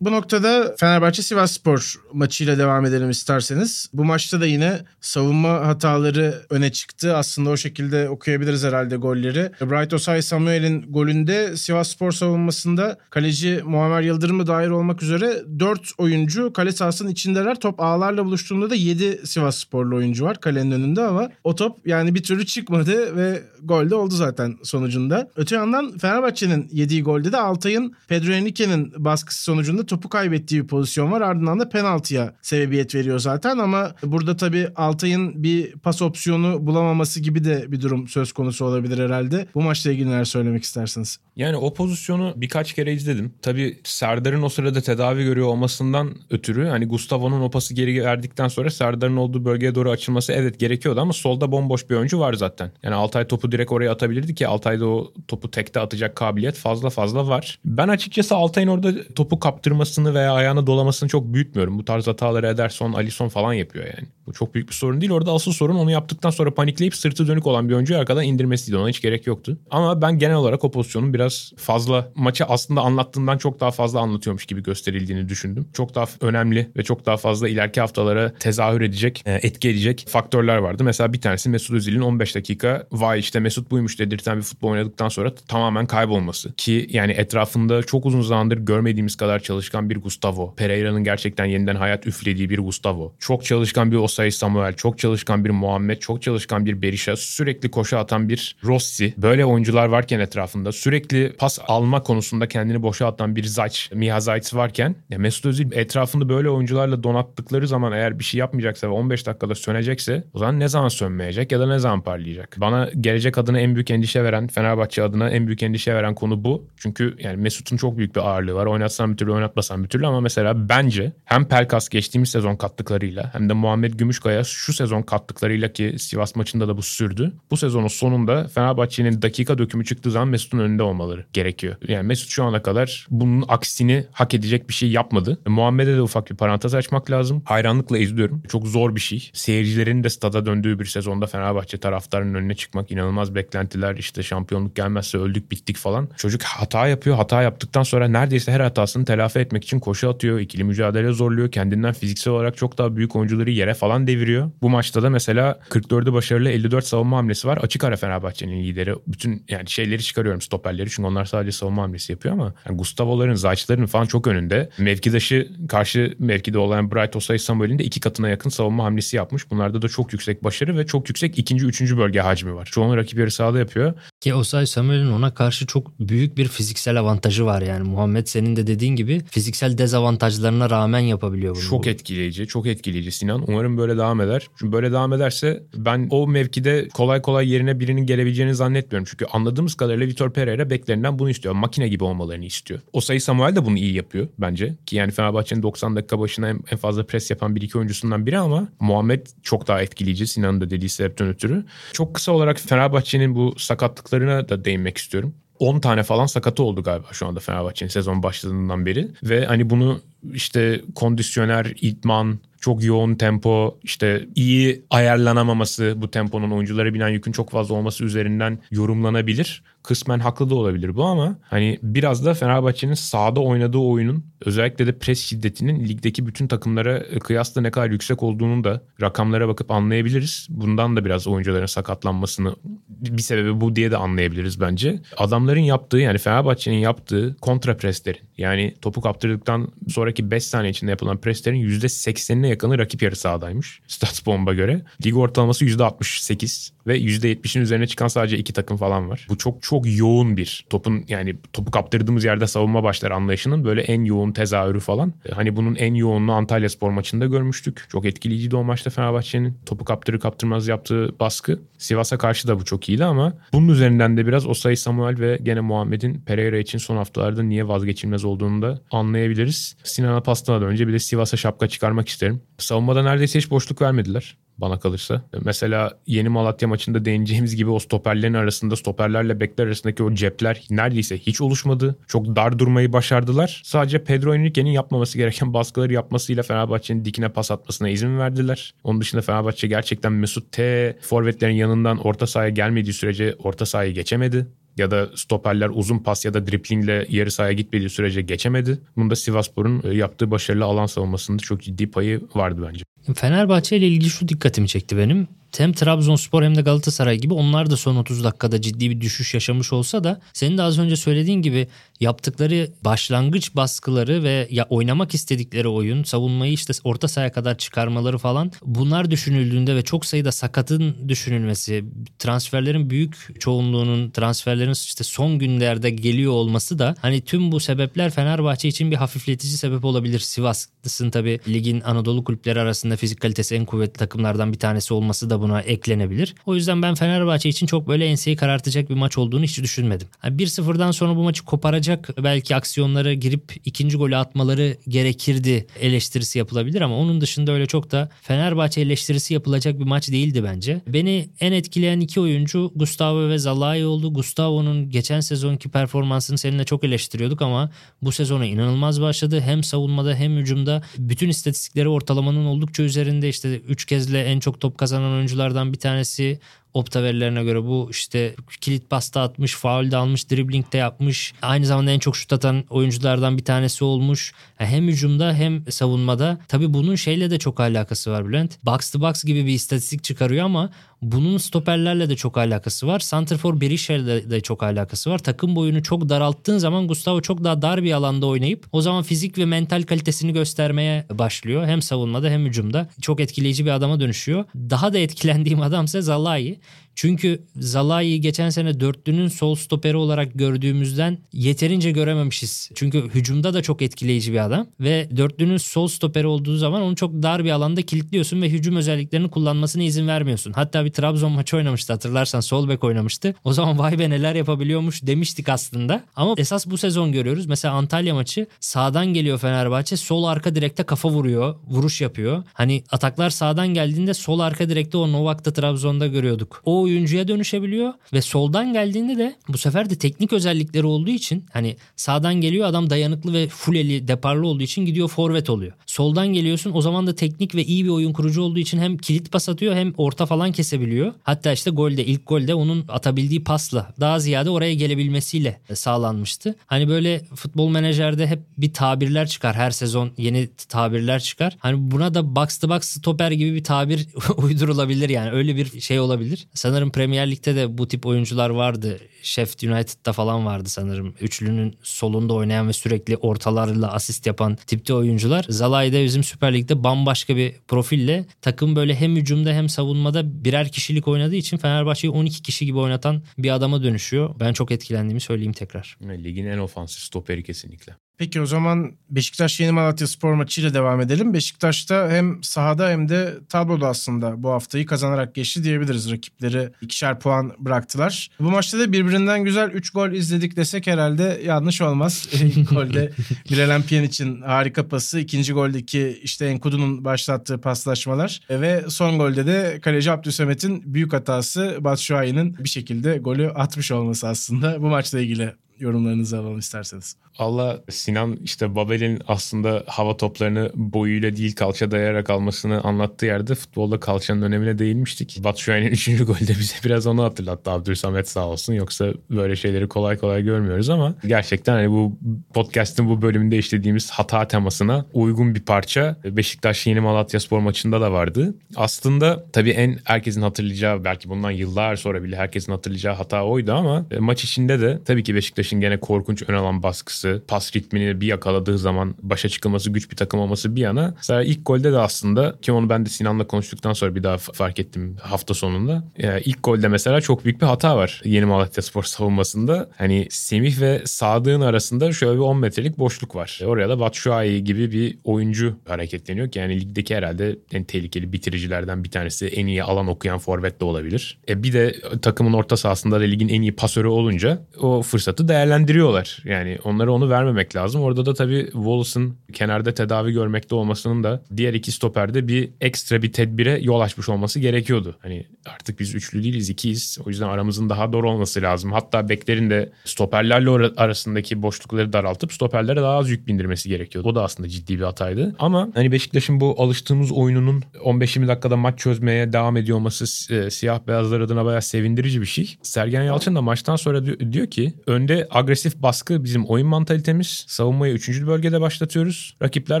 Bu noktada Fenerbahçe-Sivasspor maçıyla devam edelim isterseniz. Bu maçta da yine savunma hataları öne çıktı. Aslında o şekilde okuyabiliriz herhalde golleri. Bright Osay Samuel'in golünde Sivasspor savunmasında kaleci Muammer Yıldırım'a dair olmak üzere 4 oyuncu kale sahasının içindeler. Top ağlarla buluştuğunda da 7 Sivassporlu oyuncu var kalenin önünde ama o top yani bir türlü çıkmadı ve gol de oldu zaten sonucunda. Öte yandan Fenerbahçe'nin yediği golde de Altay'ın Pedro Henrique'nin baskısı sonucunda topu kaybettiği bir pozisyon var. Ardından da penaltıya sebebiyet veriyor zaten ama burada tabii Altay'ın bir pas opsiyonu bulamaması gibi de bir durum söz konusu olabilir herhalde. Bu maçla ilgili neler söylemek istersiniz? Yani o pozisyonu birkaç kere izledim. Tabii Serdar'ın o sırada tedavi görüyor olmasından ötürü hani Gustavo'nun o pası geri verdikten sonra Serdar'ın olduğu bölgeye doğru açılması evet gerekiyordu ama solda bomboş bir oyuncu var zaten. Yani Altay topu direkt oraya atabilirdi ki Altay'da o topu tekte atacak kabiliyet fazla var. Ben açıkçası Altay'ın orada topu kaptırmasını veya ayağına dolamasını çok büyütmüyorum. Bu tarz hataları Ederson, Alisson falan yapıyor yani. Bu çok büyük bir sorun değil. Orada asıl sorun onu yaptıktan sonra panikleyip sırtı dönük olan bir oyuncuyu arkadan indirmesiydi. Ona hiç gerek yoktu. Ama ben genel olarak o pozisyonun biraz fazla maçı aslında anlattığından çok daha fazla anlatıyormuş gibi gösterildiğini düşündüm. Çok daha önemli ve çok daha fazla ileriki haftalara tezahür edecek, etki edecek faktörler vardı. Mesela bir tanesi Mesut Özil'in 15 dakika vay işte Mesut buymuş dedirten bir futbol oynadıktan sonra tamamen kaybolması. Ki yani etrafında çok uzun zamandır görmediğimiz kadar çalışan çalışkan bir Gustavo. Pereira'nın gerçekten yeniden hayat üflediği bir Gustavo. Çok çalışkan bir Osayi Samuel, çok çalışkan bir Muhammed, çok çalışkan bir Berisha, sürekli koşu atan bir Rossi. Böyle oyuncular varken etrafında sürekli pas alma konusunda kendini boşa atan bir Zayt, Miha Zayt varken Mesut Özil etrafında böyle oyuncularla donattıkları zaman eğer bir şey yapmayacaksa ve 15 dakikada sönecekse o zaman ne zaman sönmeyecek ya da ne zaman parlayacak? Bana gelecek adına en büyük endişe veren, Fenerbahçe adına en büyük endişe veren konu bu. Çünkü yani Mesut'un çok büyük bir ağırlığı var. Oynatsan bir türlü, oynatmasan bir türlü ama mesela bence hem Pelkas geçtiğimiz sezon kattıklarıyla hem de Muhammed Gümüşkaya şu sezon kattıklarıyla ki Sivas maçında da bu sürdü. Bu sezonun sonunda Fenerbahçe'nin dakika dökümü çıktığı zaman Mesut'un önünde olmaları gerekiyor. Yani Mesut şu ana kadar bunun aksini hak edecek bir şey yapmadı. Muhammed'e de ufak bir parantez açmak lazım. Hayranlıkla izliyorum. Çok zor bir şey. Seyircilerin de stada döndüğü bir sezonda Fenerbahçe taraftarının önüne çıkmak, inanılmaz beklentiler, işte şampiyonluk gelmezse öldük bittik falan. Çocuk hata yapıyor. Hata yaptıktan sonra neredeyse her hatasını telafi etmek için koşu atıyor. İkili mücadele zorluyor. Kendinden fiziksel olarak çok daha büyük oyuncuları yere falan deviriyor. Bu maçta da mesela 44'ü başarılı 54 savunma hamlesi var. Açık ara Fenerbahçe'nin lideri. Bütün yani şeyleri çıkarıyorum, stoperleri. Çünkü onlar sadece savunma hamlesi yapıyor ama yani Gustavo'ların, Zayç'ların falan çok önünde. Mevkidaşı karşı mevkide olan Bright Osayi Samuel'in de 2 katına yakın savunma hamlesi yapmış. Bunlarda da çok yüksek başarı ve çok yüksek 2. 3. bölge hacmi var. Çoğunu rakip yarı sahada yapıyor. Ki Osayi Samuel'in ona karşı çok büyük bir fiziksel avantajı var yani. Muhammed senin de dediğin gibi fiziksel dezavantajlarına rağmen yapabiliyor bunu. Çok etkileyici, çok etkileyici Sinan. Umarım böyle devam eder. Çünkü böyle devam ederse ben o mevkide kolay kolay yerine birinin gelebileceğini zannetmiyorum. Çünkü anladığımız kadarıyla Vitor Pereira beklerinden bunu istiyor. Makine gibi olmalarını istiyor. Osayi Samuel de bunu iyi yapıyor bence. Ki yani Fenerbahçe'nin 90 dakika başına en fazla pres yapan bir iki oyuncusundan biri ama Muhammed çok daha etkileyici. Sinan'ın da dediği sebepten ötürü. Çok kısa olarak Fenerbahçe'nin bu sakatlıklarına da değinmek istiyorum. 10 tane falan sakatı oldu galiba şu anda Fenerbahçe'nin sezon başladığından beri. Ve hani bunu işte kondisyoner, idman, çok yoğun tempo, işte iyi ayarlanamaması, bu temponun oyunculara binen yükün çok fazla olması üzerinden yorumlanabilir. Kısmen haklı da olabilir bu ama hani biraz da Fenerbahçe'nin sahada oynadığı oyunun özellikle de pres şiddetinin ligdeki bütün takımlara kıyasla ne kadar yüksek olduğunu da rakamlara bakıp anlayabiliriz. Bundan da biraz oyuncuların sakatlanmasını bir sebebi bu diye de anlayabiliriz bence. Adamların yaptığı yani Fenerbahçe'nin yaptığı kontra preslerin yani topu kaptırdıktan sonraki 5 saniye içinde yapılan preslerin %80'ine yakını rakip yarı sahadaymış. Statsbomb'a göre. Lig ortalaması %68 ve %70'in üzerine çıkan sadece 2 takım falan var. Bu çok yoğun bir topun yani topu kaptırdığımız yerde savunma başlar anlayışının böyle en yoğun tezahürü falan. Hani bunun en yoğunluğu Antalyaspor maçında görmüştük. Çok etkileyiciydi o maçta Fenerbahçe'nin topu kaptırır kaptırmaz yaptığı baskı. Sivas'a karşı da bu çok iyiydi ama bunun üzerinden de biraz Osayi Samuel ve gene Muhammed'in Pereira için son haftalarda niye vazgeçilmez olduğunu da anlayabiliriz. Sinan'a paslamadan önce bir de Sivas'a şapka çıkarmak isterim. Savunmada neredeyse hiç boşluk vermediler. Bana kalırsa. Mesela Yeni Malatya maçında değineceğimiz gibi o stoperlerin arasında stoperlerle bekler arasındaki o cepler neredeyse hiç oluşmadı. Çok dar durmayı başardılar. Sadece Pedro Henrique'nin yapmaması gereken baskıları yapmasıyla Fenerbahçe'nin dikine pas atmasına izin verdiler. Onun dışında Fenerbahçe gerçekten Mesut T forvetlerin yanından orta sahaya gelmediği sürece orta sahayı geçemedi. Ya da stoperler uzun pas ya da driplingle yarı sahaya gitmediği sürece geçemedi. Bunda Sivasspor'un yaptığı başarılı alan savunmasında çok ciddi payı vardı bence. Fenerbahçe ile ilgili şu dikkatimi çekti benim. Hem Trabzonspor hem de Galatasaray gibi onlar da son 30 dakikada ciddi bir düşüş yaşamış olsa da senin de az önce söylediğin gibi yaptıkları başlangıç baskıları ve ya oynamak istedikleri oyun, savunmayı işte orta sahaya kadar çıkarmaları falan bunlar düşünüldüğünde ve çok sayıda sakatın düşünülmesi, transferlerin büyük çoğunluğunun transferlerin işte son günlerde geliyor olması da hani tüm bu sebepler Fenerbahçe için bir hafifletici sebep olabilir. Sivas'ın tabii ligin Anadolu kulüpleri arasında fizik kalitesi en kuvvetli takımlardan bir tanesi olması da buna eklenebilir. O yüzden ben Fenerbahçe için çok böyle enseyi karartacak bir maç olduğunu hiç düşünmedim. Yani 1-0'dan sonra bu maçı koparacak belki aksiyonlara girip ikinci golü atmaları gerekirdi eleştirisi yapılabilir ama onun dışında öyle çok da Fenerbahçe eleştirisi yapılacak bir maç değildi bence. Beni en etkileyen iki oyuncu Gustavo ve Zalai oldu. Gustavo'nun geçen sezonki performansını seninle çok eleştiriyorduk ama bu sezona inanılmaz başladı. Hem savunmada hem hücumda bütün istatistikleri ortalamanın oldukça üzerinde. İşte 3 kezle en çok top kazanan oyunculardan bir tanesi. Opta verilerine göre bu işte kilit pasta atmış, faul de almış, dribbling de yapmış. Aynı zamanda en çok şut atan oyunculardan bir tanesi olmuş. Yani hem hücumda hem savunmada. Tabii bunun şeyle de çok alakası var Bülent. Box to box gibi bir istatistik çıkarıyor ama bunun stoperlerle de çok alakası var. Santrfor Berisha'yla de çok alakası var. Takım boyunu çok daralttığın zaman Gustavo çok daha dar bir alanda oynayıp o zaman fizik ve mental kalitesini göstermeye başlıyor. Hem savunmada hem hücumda. Çok etkileyici bir adama dönüşüyor. Daha da etkilendiğim adamsa Zalai. Çünkü Zalai'yi geçen sene dörtlünün sol stoperi olarak gördüğümüzden yeterince görememişiz. Çünkü hücumda da çok etkileyici bir adam ve dörtlünün sol stoperi olduğu zaman onu çok dar bir alanda kilitliyorsun ve hücum özelliklerini kullanmasına izin vermiyorsun. Hatta bir Trabzon maçı oynamıştı, hatırlarsan sol bek oynamıştı. O zaman vay be neler yapabiliyormuş demiştik aslında. Ama esas bu sezon görüyoruz. Mesela Antalya maçı sağdan geliyor Fenerbahçe, sol arka direkte kafa vuruyor, vuruş yapıyor. Hani ataklar sağdan geldiğinde sol arka direkte o Novak'ta Trabzon'da görüyorduk. O oyuncuya dönüşebiliyor ve soldan geldiğinde de bu sefer de teknik özellikleri olduğu için hani sağdan geliyor adam dayanıklı ve full eli deparlı olduğu için gidiyor forvet oluyor. Soldan geliyorsun o zaman da teknik ve iyi bir oyun kurucu olduğu için hem kilit pas atıyor hem orta falan kesebiliyor. Hatta işte golde ilk golde onun atabildiği pasla daha ziyade oraya gelebilmesiyle sağlanmıştı. Hani böyle Futbol Menajer'de hep bir tabirler çıkar. Her sezon yeni tabirler çıkar. Hani buna da box to box stoper gibi bir tabir uydurulabilir yani. Öyle bir şey olabilir. Sanırım Premier Lig'de de bu tip oyuncular vardı. Sheffield United'da falan vardı sanırım. Üçlünün solunda oynayan ve sürekli ortalarla asist yapan tipte oyuncular. Zalai'de bizim Süper Lig'de bambaşka bir profille takım böyle hem hücumda hem savunmada birer kişilik oynadığı için Fenerbahçe'yi 12 kişi gibi oynatan bir adama dönüşüyor. Ben çok etkilendiğimi söyleyeyim tekrar. Ligin en ofansif stoperi kesinlikle. Peki o zaman Beşiktaş Yeni Malatya Spor maçıyla devam edelim. Beşiktaş'ta hem sahada hem de tabloda aslında bu haftayı kazanarak geçti diyebiliriz. Rakipleri ikişer puan bıraktılar. Bu maçta da birbirinden güzel 3 gol izledik desek herhalde yanlış olmaz. İlk golde Miralem Pjanic'in harika pası. İkinci goldeki işte Enkudu'nun başlattığı paslaşmalar. Ve son golde de kaleci Abdülsamet'in büyük hatası Batshuayi'nin bir şekilde golü atmış olması aslında. Bu maçla ilgili yorumlarınızı alalım isterseniz. Valla Sinan işte Babel'in aslında hava toplarını boyuyla değil kalça dayayarak almasını anlattığı yerde futbolda kalçanın önemine değinmiştik. Batshuayi'nin 3. golde bize biraz onu hatırlattı Abdülsamet sağ olsun. Yoksa böyle şeyleri kolay kolay görmüyoruz ama gerçekten hani bu podcast'ın bu bölümünde işlediğimiz hata temasına uygun bir parça Beşiktaş Yeni Malatyaspor maçında da vardı. Aslında tabii herkesin hatırlayacağı, belki bundan yıllar sonra bile herkesin hatırlayacağı hata oydu ama maç içinde de tabii ki Beşiktaş'ın gene korkunç ön alan baskısı, pas ritmini bir yakaladığı zaman başa çıkılması, güç bir takım olması bir yana. Mesela ilk golde de aslında ki onu ben de Sinan'la konuştuktan sonra bir daha fark ettim hafta sonunda. İlk golde mesela çok büyük bir hata var Yeni Malatyaspor savunmasında. Hani Semih ve Sadık'ın arasında şöyle bir 10 metrelik boşluk var. Oraya da Batshuayi gibi bir oyuncu hareketleniyor ki yani ligdeki herhalde en tehlikeli bitiricilerden bir tanesi, en iyi alan okuyan forvet de olabilir. Bir de takımın orta sahasında da ligin en iyi pasörü olunca o fırsatı değerlendiriyorlar. Yani onları onu vermemek lazım. Orada da tabii Wallace'ın kenarda tedavi görmekte olmasının da diğer iki stoperde bir ekstra bir tedbire yol açmış olması gerekiyordu. Hani artık biz üçlü değiliz, ikiyiz. O yüzden aramızın daha doğru olması lazım. Hatta beklerin de stoperlerle arasındaki boşlukları daraltıp stoperlere daha az yük bindirmesi gerekiyordu. O da aslında ciddi bir hataydı. Ama hani Beşiktaş'ın bu alıştığımız oyununun 15-20 dakikada maç çözmeye devam ediyor olması siyah beyazlar adına bayağı sevindirici bir şey. Sergen Yalçın da maçtan sonra diyor ki önde agresif baskı bizim oyun mantalitemiz. Savunmayı 3. bölgede başlatıyoruz. Rakipler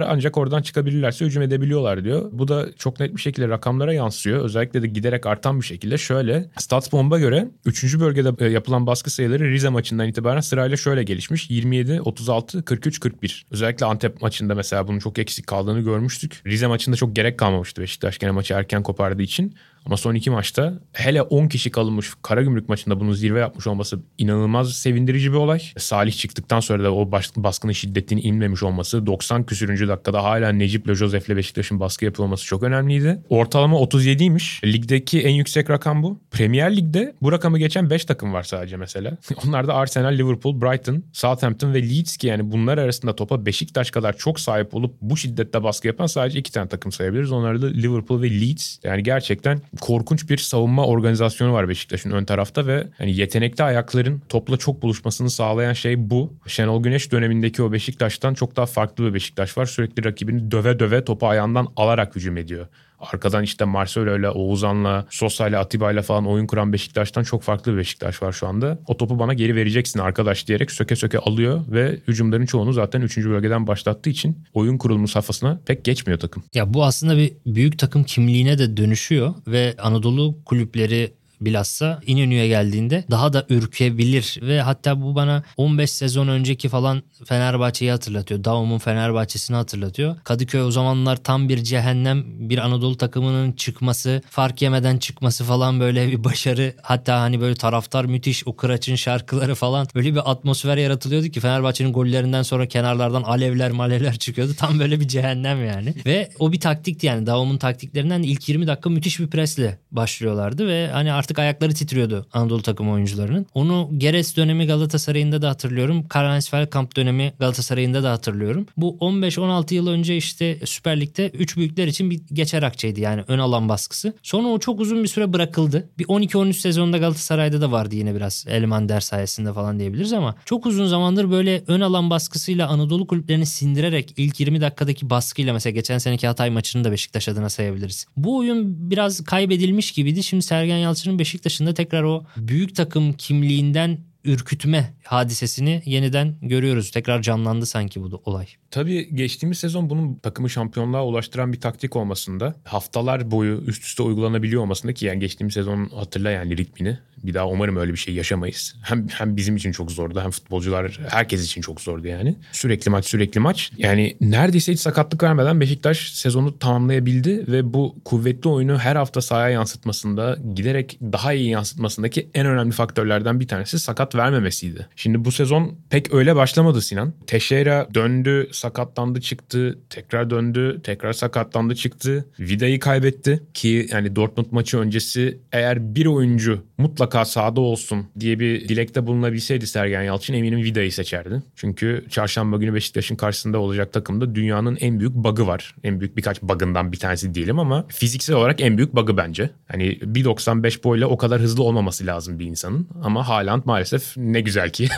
ancak oradan çıkabilirlerse hücum edebiliyorlar diyor. Bu da çok net bir şekilde rakamlara yansıyor. Özellikle de giderek artan bir şekilde. Şöyle Statsbomb'a göre 3. bölgede yapılan baskı sayıları Rize maçından itibaren sırayla şöyle gelişmiş. 27, 36, 43, 41. Özellikle Antep maçında mesela bunun çok eksik kaldığını görmüştük. Rize maçında çok gerek kalmamıştı Beşiktaş gene maçı erken kopardığı için. Ama son 2 maçta hele 10 kişi kalınmış Karagümrük maçında bunu zirve yapmış olması inanılmaz sevindirici bir olay. Salih çıktıktan sonra da o baskının şiddetini inmemiş olması, 90 küsürüncü dakikada hala Necip'le Josef'le Beşiktaş'ın baskı yapılması çok önemliydi. Ortalama 37'ymiş. Ligdeki en yüksek rakam bu. Premier Lig'de bu rakamı geçen 5 takım var sadece mesela. Onlar da Arsenal, Liverpool, Brighton, Southampton ve Leeds ki yani bunlar arasında topa Beşiktaş kadar çok sahip olup bu şiddette baskı yapan sadece 2 tane takım sayabiliriz. Onlar da Liverpool ve Leeds. Yani gerçekten korkunç bir savunma organizasyonu var Beşiktaş'ın ön tarafta ve hani yetenekli ayakların topla çok buluşmasını sağlayan şey bu. Şenol Güneş dönemindeki o Beşiktaş'tan çok daha farklı bir Beşiktaş var. Sürekli rakibini döve döve topu ayağından alarak hücum ediyor. Arkadan işte Marcelo'yla, Oğuzhan'la, Sosa'yla, Atiba'yla falan oyun kuran Beşiktaş'tan çok farklı bir Beşiktaş var şu anda. O topu bana geri vereceksin arkadaş diyerek söke söke alıyor ve hücumların çoğunu zaten 3. bölgeden başlattığı için oyun kurulumu safhasına pek geçmiyor takım. Ya bu aslında bir büyük takım kimliğine de dönüşüyor ve Anadolu kulüpleri bilhassa İnönü'ye geldiğinde daha da ürkebilir ve hatta bu bana 15 sezon önceki falan Fenerbahçe'yi hatırlatıyor. Daum'un Fenerbahçe'sini hatırlatıyor. Kadıköy o zamanlar tam bir cehennem, bir Anadolu takımının çıkması, fark yemeden çıkması falan böyle bir başarı. Hatta hani böyle taraftar müthiş, o Kıraç'ın şarkıları falan böyle bir atmosfer yaratılıyordu ki Fenerbahçe'nin gollerinden sonra kenarlardan alevler malevler çıkıyordu. Tam böyle bir cehennem yani. Ve o bir taktikti yani. Daum'un taktiklerinden ilk 20 dakika müthiş bir presle başlıyorlardı ve hani artık ayakları titriyordu Anadolu takım oyuncularının. Onu Geres dönemi Galatasaray'ında da hatırlıyorum. Karl-Heinz-Feldkamp dönemi Galatasaray'ında da hatırlıyorum. Bu 15-16 yıl önce işte Süper Lig'de 3 büyükler için bir geçer akçeydi yani ön alan baskısı. Sonra o çok uzun bir süre bırakıldı. Bir 12-13 sezonda Galatasaray'da da vardı yine biraz Elmander sayesinde falan diyebiliriz ama çok uzun zamandır böyle ön alan baskısıyla Anadolu kulüplerini sindirerek ilk 20 dakikadaki baskıyla mesela geçen seneki Hatay maçını da Beşiktaş adına sayabiliriz. Bu oyun biraz kaybedilmiş gibiydi. Şimdi Sergen Yalçın'ın Beşiktaş'ın da tekrar o büyük takım kimliğinden ürkütme hadisesini yeniden görüyoruz. Tekrar canlandı sanki bu olay. Tabii geçtiğimiz sezon bunun takımı şampiyonluğa ulaştıran bir taktik olmasında, haftalar boyu üst üste uygulanabiliyor olmasında ki yani geçtiğimiz sezon hatırla yani ritmini. Bir daha umarım öyle bir şey yaşamayız. Hem bizim için çok zordu, hem futbolcular, herkes için çok zordu yani. Sürekli maç. Yani neredeyse hiç sakatlık vermeden Beşiktaş sezonu tamamlayabildi ve bu kuvvetli oyunu her hafta sahaya yansıtmasında, giderek daha iyi yansıtmasındaki en önemli faktörlerden bir tanesi sakat vermemesiydi. Şimdi bu sezon pek öyle başlamadı Sinan. Teixeira döndü, sakatlandı, çıktı. Tekrar döndü, tekrar sakatlandı, çıktı. Vida'yı kaybetti ki yani Dortmund maçı öncesi eğer bir oyuncu mutlaka sahada olsun diye bir dilekte bulunabilseydi Sergen Yalçın eminim Vida'yı seçerdi. Çünkü çarşamba günü Beşiktaş'ın karşısında olacak takımda dünyanın en büyük bug'ı var. En büyük birkaç bug'ından bir tanesi diyelim ama fiziksel olarak en büyük bug'ı bence. Hani 1.95 boyla o kadar hızlı olmaması lazım bir insanın ama Haaland maalesef ne güzel ki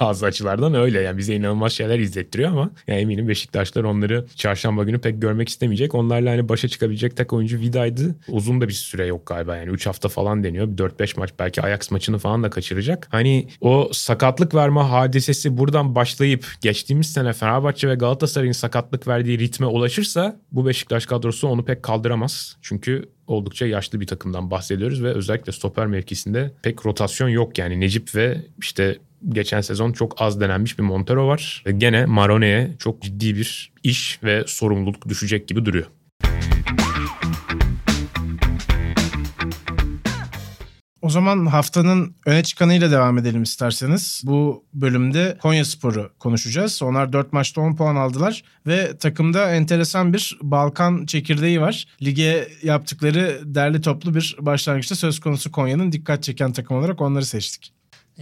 bazı açılardan öyle yani bize inanılmaz şeyler izlettiriyor ama yani eminim Beşiktaşlar onları çarşamba günü pek görmek istemeyecek. Onlarla hani başa çıkabilecek tek oyuncu Vida'ydı. Uzun da bir süre yok galiba yani 3 hafta falan deniyor. 4-5 maç belki Ajax maçını falan da kaçıracak. Hani o sakatlık verme hadisesi buradan başlayıp geçtiğimiz sene Fenerbahçe ve Galatasaray'ın sakatlık verdiği ritme ulaşırsa bu Beşiktaş kadrosu onu pek kaldıramaz. Çünkü oldukça yaşlı bir takımdan bahsediyoruz ve özellikle stoper mevkisinde pek rotasyon yok yani Necip ve işte geçen sezon çok az denenmiş bir Montero var. Ve gene Marone'ye çok ciddi bir iş ve sorumluluk düşecek gibi duruyor. O zaman haftanın öne çıkanıyla devam edelim isterseniz. Bu bölümde Konyaspor'u konuşacağız. Onlar 4 maçta 10 puan aldılar ve takımda enteresan bir Balkan çekirdeği var. Lige yaptıkları derli toplu bir başlangıçta söz konusu Konya'nın dikkat çeken takım olarak onları seçtik.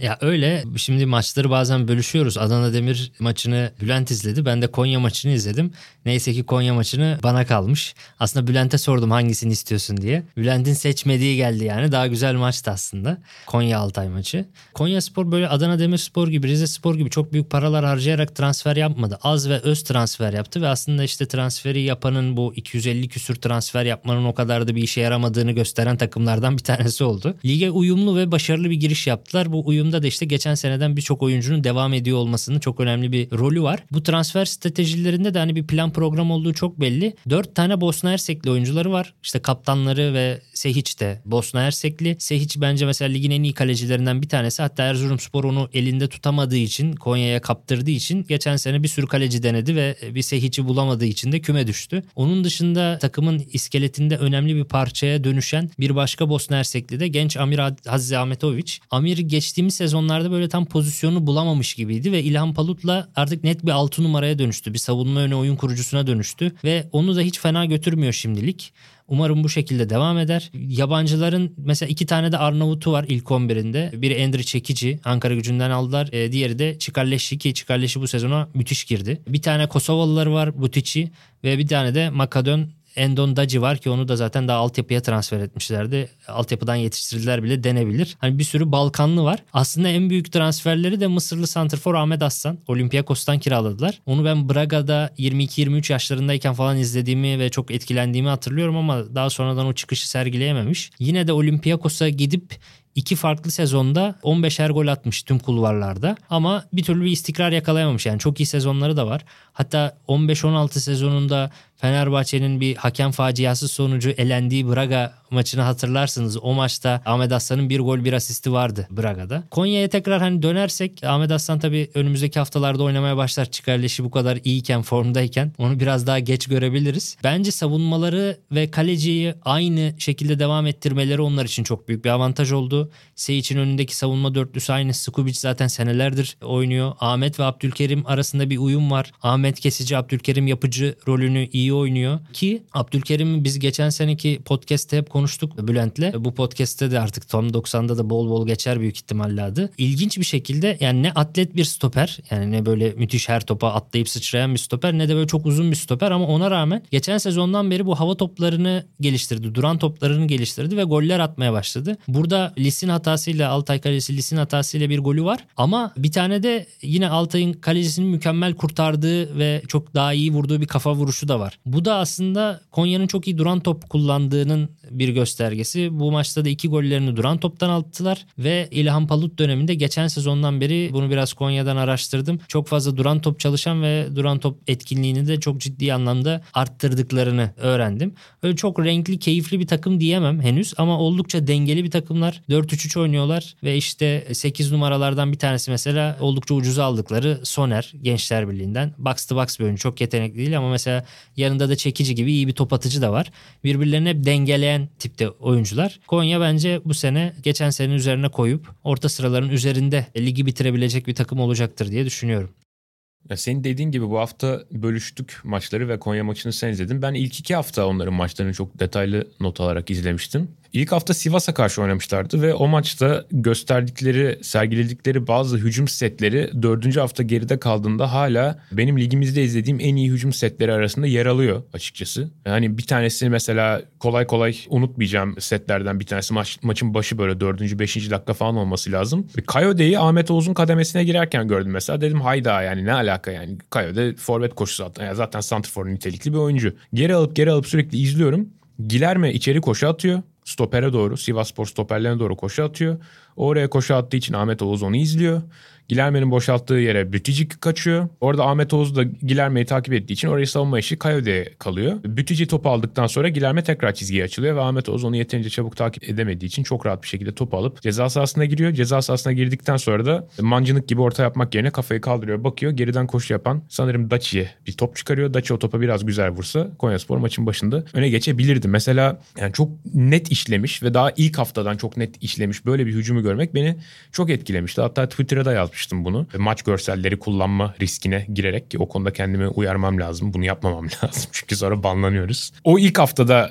Ya öyle. Şimdi maçları bazen bölüşüyoruz. Adana Demir maçını Bülent izledi. Ben de Konya maçını izledim. Neyse ki Konya maçını bana kalmış. Aslında Bülent'e sordum hangisini istiyorsun diye. Bülent'in seçmediği geldi yani. Daha güzel maçtı aslında. Konya Altay maçı. Konyaspor böyle Adana Demirspor gibi, Rizespor gibi çok büyük paralar harcayarak transfer yapmadı. Az ve öz transfer yaptı ve aslında işte transferi yapanın bu 250 küsür transfer yapmanın o kadar da bir işe yaramadığını gösteren takımlardan bir tanesi oldu. Lige uyumlu ve başarılı bir giriş yaptılar. Bu uyum da işte geçen seneden birçok oyuncunun devam ediyor olmasının çok önemli bir rolü var. Bu transfer stratejilerinde de hani bir plan program olduğu çok belli. 4 tane Bosna Hersekli oyuncuları var. İşte kaptanları ve Pešić de Bosna Hersekli. Pešić bence mesela ligin en iyi kalecilerinden bir tanesi. Hatta Erzurumspor onu elinde tutamadığı için, Konya'ya kaptırdığı için geçen sene bir sürü kaleci denedi ve bir Pešić'i bulamadığı için de küme düştü. Onun dışında takımın iskeletinde önemli bir parçaya dönüşen bir başka Bosna Hersekli de genç Amir Hadziahmetović. Amir geçtiğimiz sezonlarda böyle tam pozisyonu bulamamış gibiydi ve İlhan Palut'la artık net bir 6 numaraya dönüştü. Bir savunma öne oyun kurucusuna dönüştü ve onu da hiç fena götürmüyor şimdilik. Umarım bu şekilde devam eder. Yabancıların mesela 2 tane de Arnavut'u var ilk 11'inde. Biri Endri Çekici, Ankaragücü'nden aldılar. Diğeri de Çikarleşi ki Çikarleşi bu sezona müthiş girdi. Bir tane Kosovalılar var, Butici ve bir tane de Makedon Endondaci var ki onu da zaten daha altyapıya transfer etmişlerdi. Altyapıdan yetiştirdiler bile denebilir. Hani bir sürü Balkanlı var. Aslında en büyük transferleri de Mısırlı santrfor Ahmet Aslan. Olympiakos'tan kiraladılar. Onu ben Braga'da 22-23 yaşlarındayken falan izlediğimi ve çok etkilendiğimi hatırlıyorum ama daha sonradan o çıkışı sergileyememiş. Yine de Olympiakos'a gidip 2 farklı sezonda 15'er gol atmış tüm kulvarlarda ama bir türlü bir istikrar yakalayamamış. Yani çok iyi sezonları da var. Hatta 15-16 sezonunda Fenerbahçe'nin bir hakem faciası sonucu elendiği Braga maçını hatırlarsınız. O maçta Ahmet Aslan'ın 1 gol 1 asisti vardı Braga'da. Konya'ya tekrar hani dönersek Ahmet Aslan tabii önümüzdeki haftalarda oynamaya başlar. Çıkarılışı bu kadar iyiyken, formdayken onu biraz daha geç görebiliriz. Bence savunmaları ve kaleciyi aynı şekilde devam ettirmeleri onlar için çok büyük bir avantaj oldu. Seyiç'in önündeki savunma dörtlüsü aynı. Skubic zaten senelerdir oynuyor. Ahmet ve Abdülkerim arasında bir uyum var. Ahmet kesici, Abdülkerim yapıcı rolünü iyi oynuyor ki Abdülkerim'i biz geçen seneki podcast'te hep konuştuk Bülent'le. Bu podcast'te de artık Tam 90'da da bol bol geçer büyük ihtimalle adı. İlginç bir şekilde yani ne atlet bir stoper, yani ne böyle müthiş her topa atlayıp sıçrayan bir stoper, ne de böyle çok uzun bir stoper ama ona rağmen geçen sezondan beri bu hava toplarını geliştirdi. Duran toplarını geliştirdi ve goller atmaya başladı. Burada Lis'in hatasıyla, Altay kalecisi Lis'in hatasıyla bir golü var ama bir tane de yine Altay'ın kalecisinin mükemmel kurtardığı ve çok daha iyi vurduğu bir kafa vuruşu da var. Bu da aslında Konya'nın çok iyi duran top kullandığının bir göstergesi. Bu maçta da 2 gollerini duran toptan attılar ve İlhan Palut döneminde geçen sezondan beri bunu biraz Konya'dan araştırdım. Çok fazla duran top çalışan ve duran top etkinliğini de çok ciddi anlamda arttırdıklarını öğrendim. Öyle çok renkli, keyifli bir takım diyemem henüz ama oldukça dengeli bir takımlar. 4-3-3 oynuyorlar ve işte 8 numaralardan bir tanesi mesela oldukça ucuza aldıkları Soner, Gençler Birliği'nden. Box to box bir oyuncu, çok yetenekli değil ama mesela yanında da çekici gibi iyi bir top atıcı da var. Birbirlerini hep dengeleyen tipte oyuncular. Konya bence bu sene geçen senenin üzerine koyup orta sıraların üzerinde ligi bitirebilecek bir takım olacaktır diye düşünüyorum. Ya senin dediğin gibi bu hafta bölüştük maçları ve Konya maçını sen izledin. Ben ilk 2 hafta onların maçlarını çok detaylı not alarak izlemiştim. İlk hafta Sivas'a karşı oynamışlardı ve o maçta sergiledikleri bazı hücum setleri 4. hafta geride kaldığında hala benim ligimizde izlediğim en iyi hücum setleri arasında yer alıyor açıkçası. Hani bir tanesini mesela kolay kolay unutmayacağım setlerden bir tanesi, maçın başı böyle 4. 5. dakika falan olması lazım. Kayode'yi Ahmet Oğuz'un kademesine girerken gördüm mesela, dedim hayda yani ne alaka yani, Kayode forvet koşusu zaten, yani zaten santrfor nitelikli bir oyuncu. Geri alıp sürekli izliyorum. Gilerme içeri koşu atıyor. Stopere doğru, Sivasspor stoperlerine doğru koşu atıyor. Oraya koşu attığı için Ahmet Oğuz onu izliyor. Gilerme'nin boşalttığı yere Büticik kaçıyor. Orada Ahmet Oğuz da Gilerme'yi takip ettiği için orayı savunma işi Kayode'ye kalıyor. Büticik topu aldıktan sonra Gilerme tekrar çizgiye açılıyor ve Ahmet Oğuz onu yeterince çabuk takip edemediği için çok rahat bir şekilde topu alıp ceza sahasına giriyor. Ceza sahasına girdikten sonra da mancınık gibi orta yapmak yerine kafayı kaldırıyor, bakıyor. Geriden koşu yapan sanırım Daci'ye bir top çıkarıyor. Daci o topa biraz güzel vursa Konyaspor maçın başında öne geçebilirdi. Mesela yani çok net işlemiş ve daha ilk haftadan çok net işlemiş böyle bir hücumu görmek beni çok etkilemişti. Hatta Twitter'da yazmıştım bunu. Maç görselleri kullanma riskine girerek, ki o konuda kendimi uyarmam lazım. Bunu yapmamam lazım. Çünkü sonra banlanıyoruz. O ilk haftadan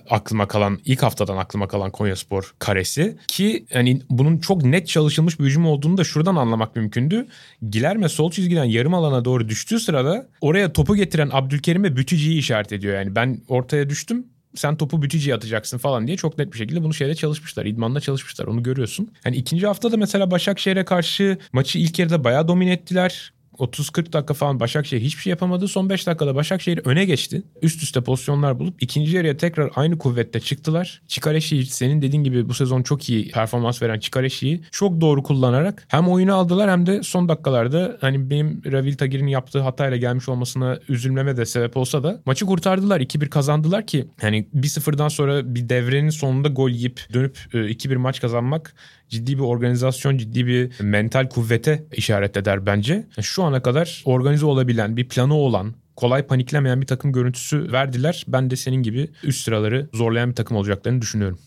aklıma kalan Konyaspor karesi ki hani bunun çok net çalışılmış bir hücum olduğunu da şuradan anlamak mümkündü. Gilerme sol çizgiden yarım alana doğru düştüğü sırada oraya topu getiren Abdülkerim'e Bütücü'yü işaret ediyor. Yani ben ortaya düştüm, sen topu Bütici'ye atacaksın falan diye çok net bir şekilde bunu şeyde çalışmışlar. İdmanla çalışmışlar. Onu görüyorsun. Yani ikinci haftada mesela Başakşehir'e karşı maçı ilk yarıda bayağı domine ettiler. 30-40 dakika falan Başakşehir hiçbir şey yapamadı. Son 5 dakikada Başakşehir öne geçti. Üst üste pozisyonlar bulup ikinci yarıya tekrar aynı kuvvette çıktılar. Çikaleşi'yi, senin dediğin gibi bu sezon çok iyi performans veren Çikaleşi'yi çok doğru kullanarak hem oyunu aldılar hem de son dakikalarda hani benim Ravil Tagir'in yaptığı hatayla gelmiş olmasına üzülmeme de sebep olsa da maçı kurtardılar. 2-1 kazandılar ki hani 1-0'dan sonra bir devrenin sonunda gol yiyip dönüp 2-1 maç kazanmak ciddi bir organizasyon, ciddi bir mental kuvvete işaret eder bence. Şu ana kadar organize olabilen, bir planı olan, kolay paniklemeyen bir takım görüntüsü verdiler. Ben de senin gibi üst sıraları zorlayan bir takım olacaklarını düşünüyorum.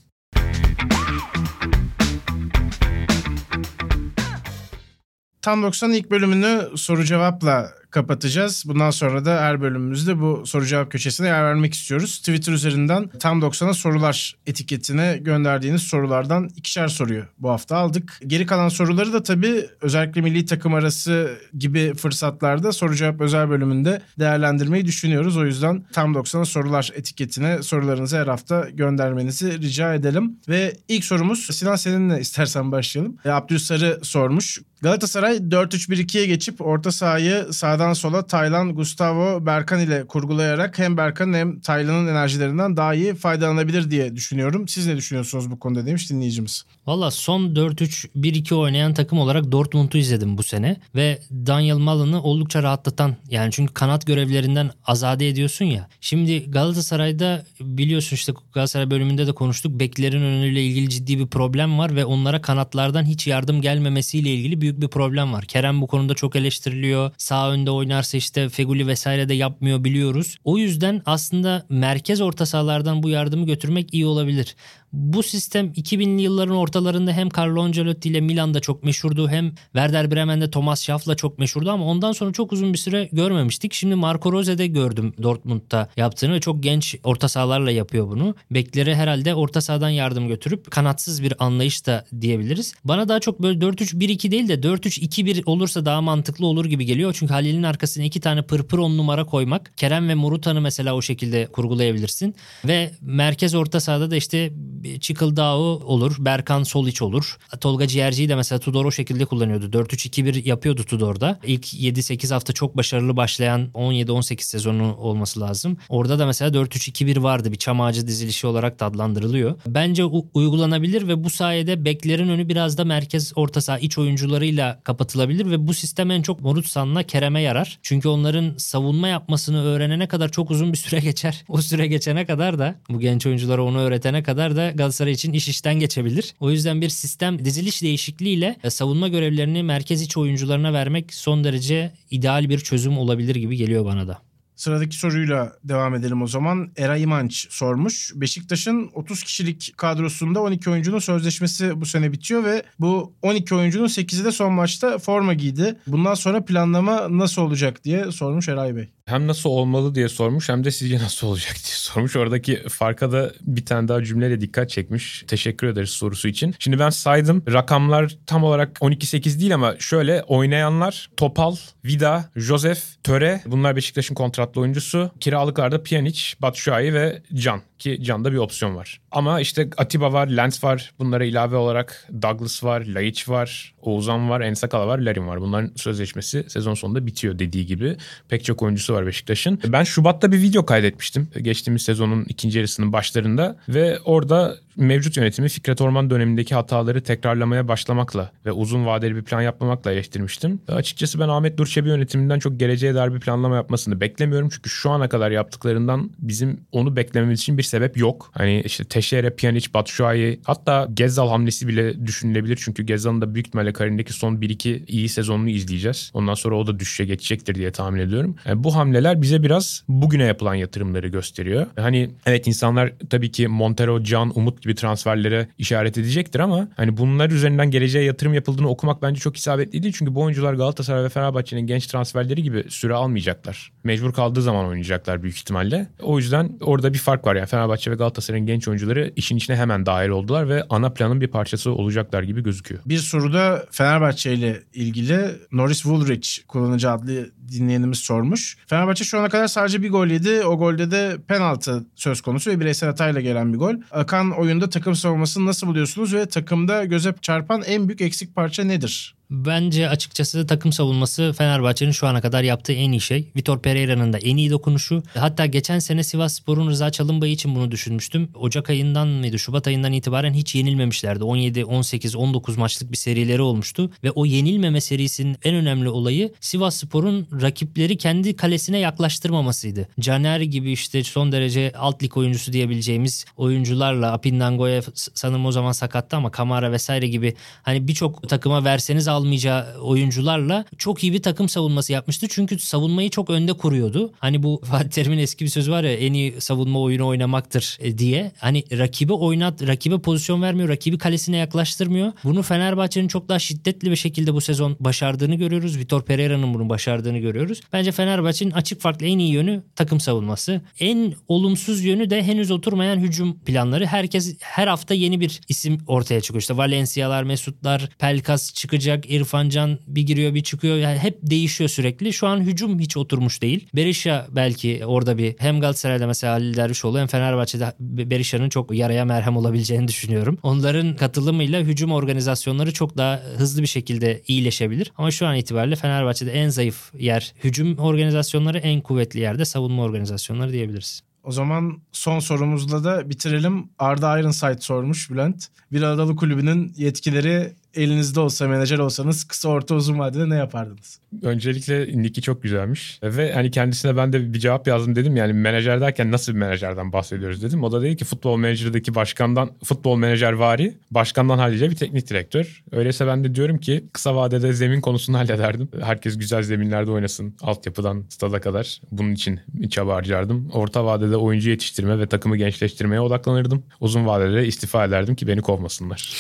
Tam 90'ın ilk bölümünü soru cevapla kapatacağız. Bundan sonra da her bölümümüzde bu soru cevap köşesine yer vermek istiyoruz. Twitter üzerinden Tam 90'a sorular etiketine gönderdiğiniz sorulardan ikişer soruyu bu hafta aldık. Geri kalan soruları da tabii özellikle milli takım arası gibi fırsatlarda soru cevap özel bölümünde değerlendirmeyi düşünüyoruz. O yüzden Tam 90'a sorular etiketine sorularınızı her hafta göndermenizi rica edelim. Ve ilk sorumuz Sinan, seninle istersen başlayalım. Abdül Sarı sormuş. Galatasaray 4-3-1-2'ye geçip orta sahayı sağdan sola Taylan, Gustavo, Berkan ile kurgulayarak hem Berkan'ın hem Taylan'ın enerjilerinden daha iyi faydalanabilir diye düşünüyorum. Siz ne düşünüyorsunuz bu konuda demiş dinleyicimiz. Valla son 4-3-1-2 oynayan takım olarak Dortmund'u izledim bu sene ve Daniel Malan'ı oldukça rahatlatan, yani çünkü kanat görevlerinden azade ediyorsun ya. Şimdi Galatasaray'da biliyorsun, işte Galatasaray bölümünde de konuştuk, beklerin önüyle ilgili ciddi bir problem var ve onlara kanatlardan hiç yardım gelmemesiyle ilgili büyük bir problem var. Kerem bu konuda çok eleştiriliyor. Sağ önde oynarsa işte Feguli vesaire de yapmıyor, biliyoruz. O yüzden aslında merkez orta sahalardan bu yardımı götürmek iyi olabilir. Bu sistem 2000'li yılların ortalarında hem Carlo Ancelotti ile Milan'da çok meşhurdu, hem Werder Bremen'de Thomas Schaaf'la çok meşhurdu ama ondan sonra çok uzun bir süre görmemiştik. Şimdi Marco Rose'de gördüm Dortmund'da yaptığını ve çok genç orta sahalarla yapıyor bunu. Beklere herhalde orta sahadan yardım götürüp kanatsız bir anlayış da diyebiliriz. Bana daha çok böyle 4-3-1-2 değil de 4-3-2-1 olursa daha mantıklı olur gibi geliyor. Çünkü Halil'in arkasına 2 tane pırpır 10 numara koymak, Kerem ve Morutan'ı mesela o şekilde kurgulayabilirsin. Ve merkez orta sahada da işte Çıkıldağ'ı olur, Berkan sol iç olur. Tolga Ciğerci'yi de mesela Tudor o şekilde kullanıyordu. 4-3-2-1 yapıyordu Tudor'da. İlk 7-8 hafta çok başarılı başlayan 17-18 sezonu olması lazım. Orada da mesela 4-3-2-1 vardı. Bir çam ağacı dizilişi olarak da adlandırılıyor. Bence uygulanabilir ve bu sayede beklerin önü biraz da merkez orta saha iç oyuncularıyla kapatılabilir ve bu sistem en çok Morutsan'la Kerem'e yarar. Çünkü onların savunma yapmasını öğrenene kadar çok uzun bir süre geçer. O süre geçene kadar da, bu genç oyunculara onu öğretene kadar da Galatasaray için iş işten geçebilir. O yüzden bir sistem diziliş değişikliğiyle savunma görevlerini merkez iç oyuncularına vermek son derece ideal bir çözüm olabilir gibi geliyor bana da. Sıradaki soruyla devam edelim o zaman. Eray İmanç sormuş. Beşiktaş'ın 30 kişilik kadrosunda 12 oyuncunun sözleşmesi bu sene bitiyor ve bu 12 oyuncunun 8'i de son maçta forma giydi. Bundan sonra planlama nasıl olacak diye sormuş Eray Bey. Hem nasıl olmalı diye sormuş hem de sizce nasıl olacak diye sormuş. Oradaki farka da bir tane daha cümleyle dikkat çekmiş. Teşekkür ederiz sorusu için. Şimdi ben saydım. Rakamlar tam olarak 12-8 değil ama şöyle: oynayanlar Topal, Vida, Josef, Töre. Bunlar Beşiktaş'ın kontratlı oyuncusu. Kiralıklarda Pjanic, Batshuayi ve Can. Ki Can'da bir opsiyon var. Ama işte Atiba var, Lens var. Bunlara ilave olarak Douglas var, Laiç var, Oğuzhan var, Ensakala var, Larin var. Bunların sözleşmesi sezon sonunda bitiyor dediği gibi. Pek çok oyuncusu var Beşiktaş'ın. Ben Şubat'ta bir video kaydetmiştim. Geçtiğimiz sezonun ikinci yarısının başlarında. Ve orada mevcut yönetimi Fikret Orman dönemindeki hataları tekrarlamaya başlamakla ve uzun vadeli bir plan yapmamakla eleştirmiştim. Açıkçası ben Ahmet Nur Çebi yönetiminden çok geleceğe dair bir planlama yapmasını beklemiyorum. Çünkü şu ana kadar yaptıklarından bizim onu beklememiz için bir sebep yok. Hani işte Teşehir'e, Pjanic, Batshuayi, hatta Gezzal hamlesi bile düşünülebilir. Çünkü Gezzal'ın da büyük ihtimalle kariyerindeki son 1-2 iyi sezonunu izleyeceğiz. Ondan sonra o da düşüşe geçecektir diye tahmin ediyorum. Yani bu hamleler bize biraz bugüne yapılan yatırımları gösteriyor. Hani evet, insanlar tabii ki Montero, Can, Umut gibi transferlere işaret edecektir ama hani bunlar üzerinden geleceğe yatırım yapıldığını okumak bence çok isabetli değil. Çünkü bu oyuncular Galatasaray ve Fenerbahçe'nin genç transferleri gibi süre almayacaklar. Mecbur kaldığı zaman oynayacaklar büyük ihtimalle. O yüzden orada bir fark var. Yani Fenerbahçe ve Galatasaray'ın genç oyuncuları işin içine hemen dahil oldular ve ana planın bir parçası olacaklar gibi gözüküyor. Bir soruda Fenerbahçe ile ilgili Norris Woolrich kullanıcı adlı dinleyenimiz sormuş. Fenerbahçe şu ana kadar sadece bir gol yedi. O golde de penaltı söz konusu ve bireysel hatayla gelen bir gol. Akan oyunda takım savunmasını nasıl buluyorsunuz ve takımda göze çarpan en büyük eksik parça nedir? Bence açıkçası takım savunması Fenerbahçe'nin şu ana kadar yaptığı en iyi şey. Vitor Pereira'nın da en iyi dokunuşu. Hatta geçen sene Sivasspor'un Rıza Çalınbay'ı için bunu düşünmüştüm. Ocak ayından mıydı, Şubat ayından itibaren hiç yenilmemişlerdi. 17, 18, 19 maçlık bir serileri olmuştu ve o yenilmeme serisinin en önemli olayı Sivasspor'un rakipleri kendi kalesine yaklaştırmamasıydı. Caneri gibi işte son derece alt lig oyuncusu diyebileceğimiz oyuncularla, Apindango'ya sanırım o zaman sakattı ama Kamara vesaire gibi, hani birçok takıma verseniz almayacağı oyuncularla çok iyi bir takım savunması yapmıştı. Çünkü savunmayı çok önde kuruyordu. Hani bu Fatih Terim'in eski bir sözü var ya, en iyi savunma oyunu oynamaktır diye. Hani rakibe pozisyon vermiyor. Rakibi kalesine yaklaştırmıyor. Bunu Fenerbahçe'nin çok daha şiddetli bir şekilde bu sezon başardığını görüyoruz. Vitor Pereira'nın bunu başardığını görüyoruz. Bence Fenerbahçe'nin açık farklı en iyi yönü takım savunması. En olumsuz yönü de henüz oturmayan hücum planları. Herkes her hafta yeni bir isim ortaya çıkıyor. İşte Valencia'lar, Mesutlar, Pelkas çıkacak, İrfan Can bir giriyor bir çıkıyor. Yani hep değişiyor sürekli. Şu an hücum hiç oturmuş değil. Berisha belki orada bir, hem Galatasaray'da mesela Halil Dervişoğlu hem Fenerbahçe'de Berisha'nın çok yaraya merhem olabileceğini düşünüyorum. Onların katılımıyla hücum organizasyonları çok daha hızlı bir şekilde iyileşebilir. Ama şu an itibariyle Fenerbahçe'de en zayıf yer hücum organizasyonları, en kuvvetli yerde savunma organizasyonları diyebiliriz. O zaman son sorumuzla da bitirelim. Arda Ironside sormuş Bülent. Bir Adalı kulübünün yetkileri elinizde olsa, menajer olsanız kısa, orta, uzun vadede ne yapardınız? Öncelikle Nick'i çok güzelmiş. Ve hani kendisine ben de bir cevap yazdım, dedim yani menajer derken nasıl bir menajerden bahsediyoruz dedim. O da dedi ki futbol menajerdeki başkandan, futbol menajervari başkandan hallice bir teknik direktör. Öyleyse ben de diyorum ki kısa vadede zemin konusunu hallederdim. Herkes güzel zeminlerde oynasın. Altyapıdan stada kadar bunun için çaba harcardım. Orta vadede oyuncu yetiştirme ve takımı gençleştirmeye odaklanırdım. Uzun vadede istifa ederdim ki beni kovmasınlar.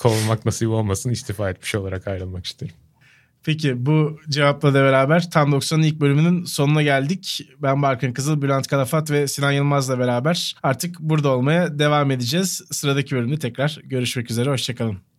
Kovulmak nasip olmasın, istifa etmiş olarak ayrılmak isterim. Peki bu cevapla da beraber Tam 90'ın ilk bölümünün sonuna geldik. Ben Barkın Kızıl, Bülent Kalafat ve Sinan Yılmaz'la beraber artık burada olmaya devam edeceğiz. Sıradaki bölümde tekrar görüşmek üzere, hoşçakalın.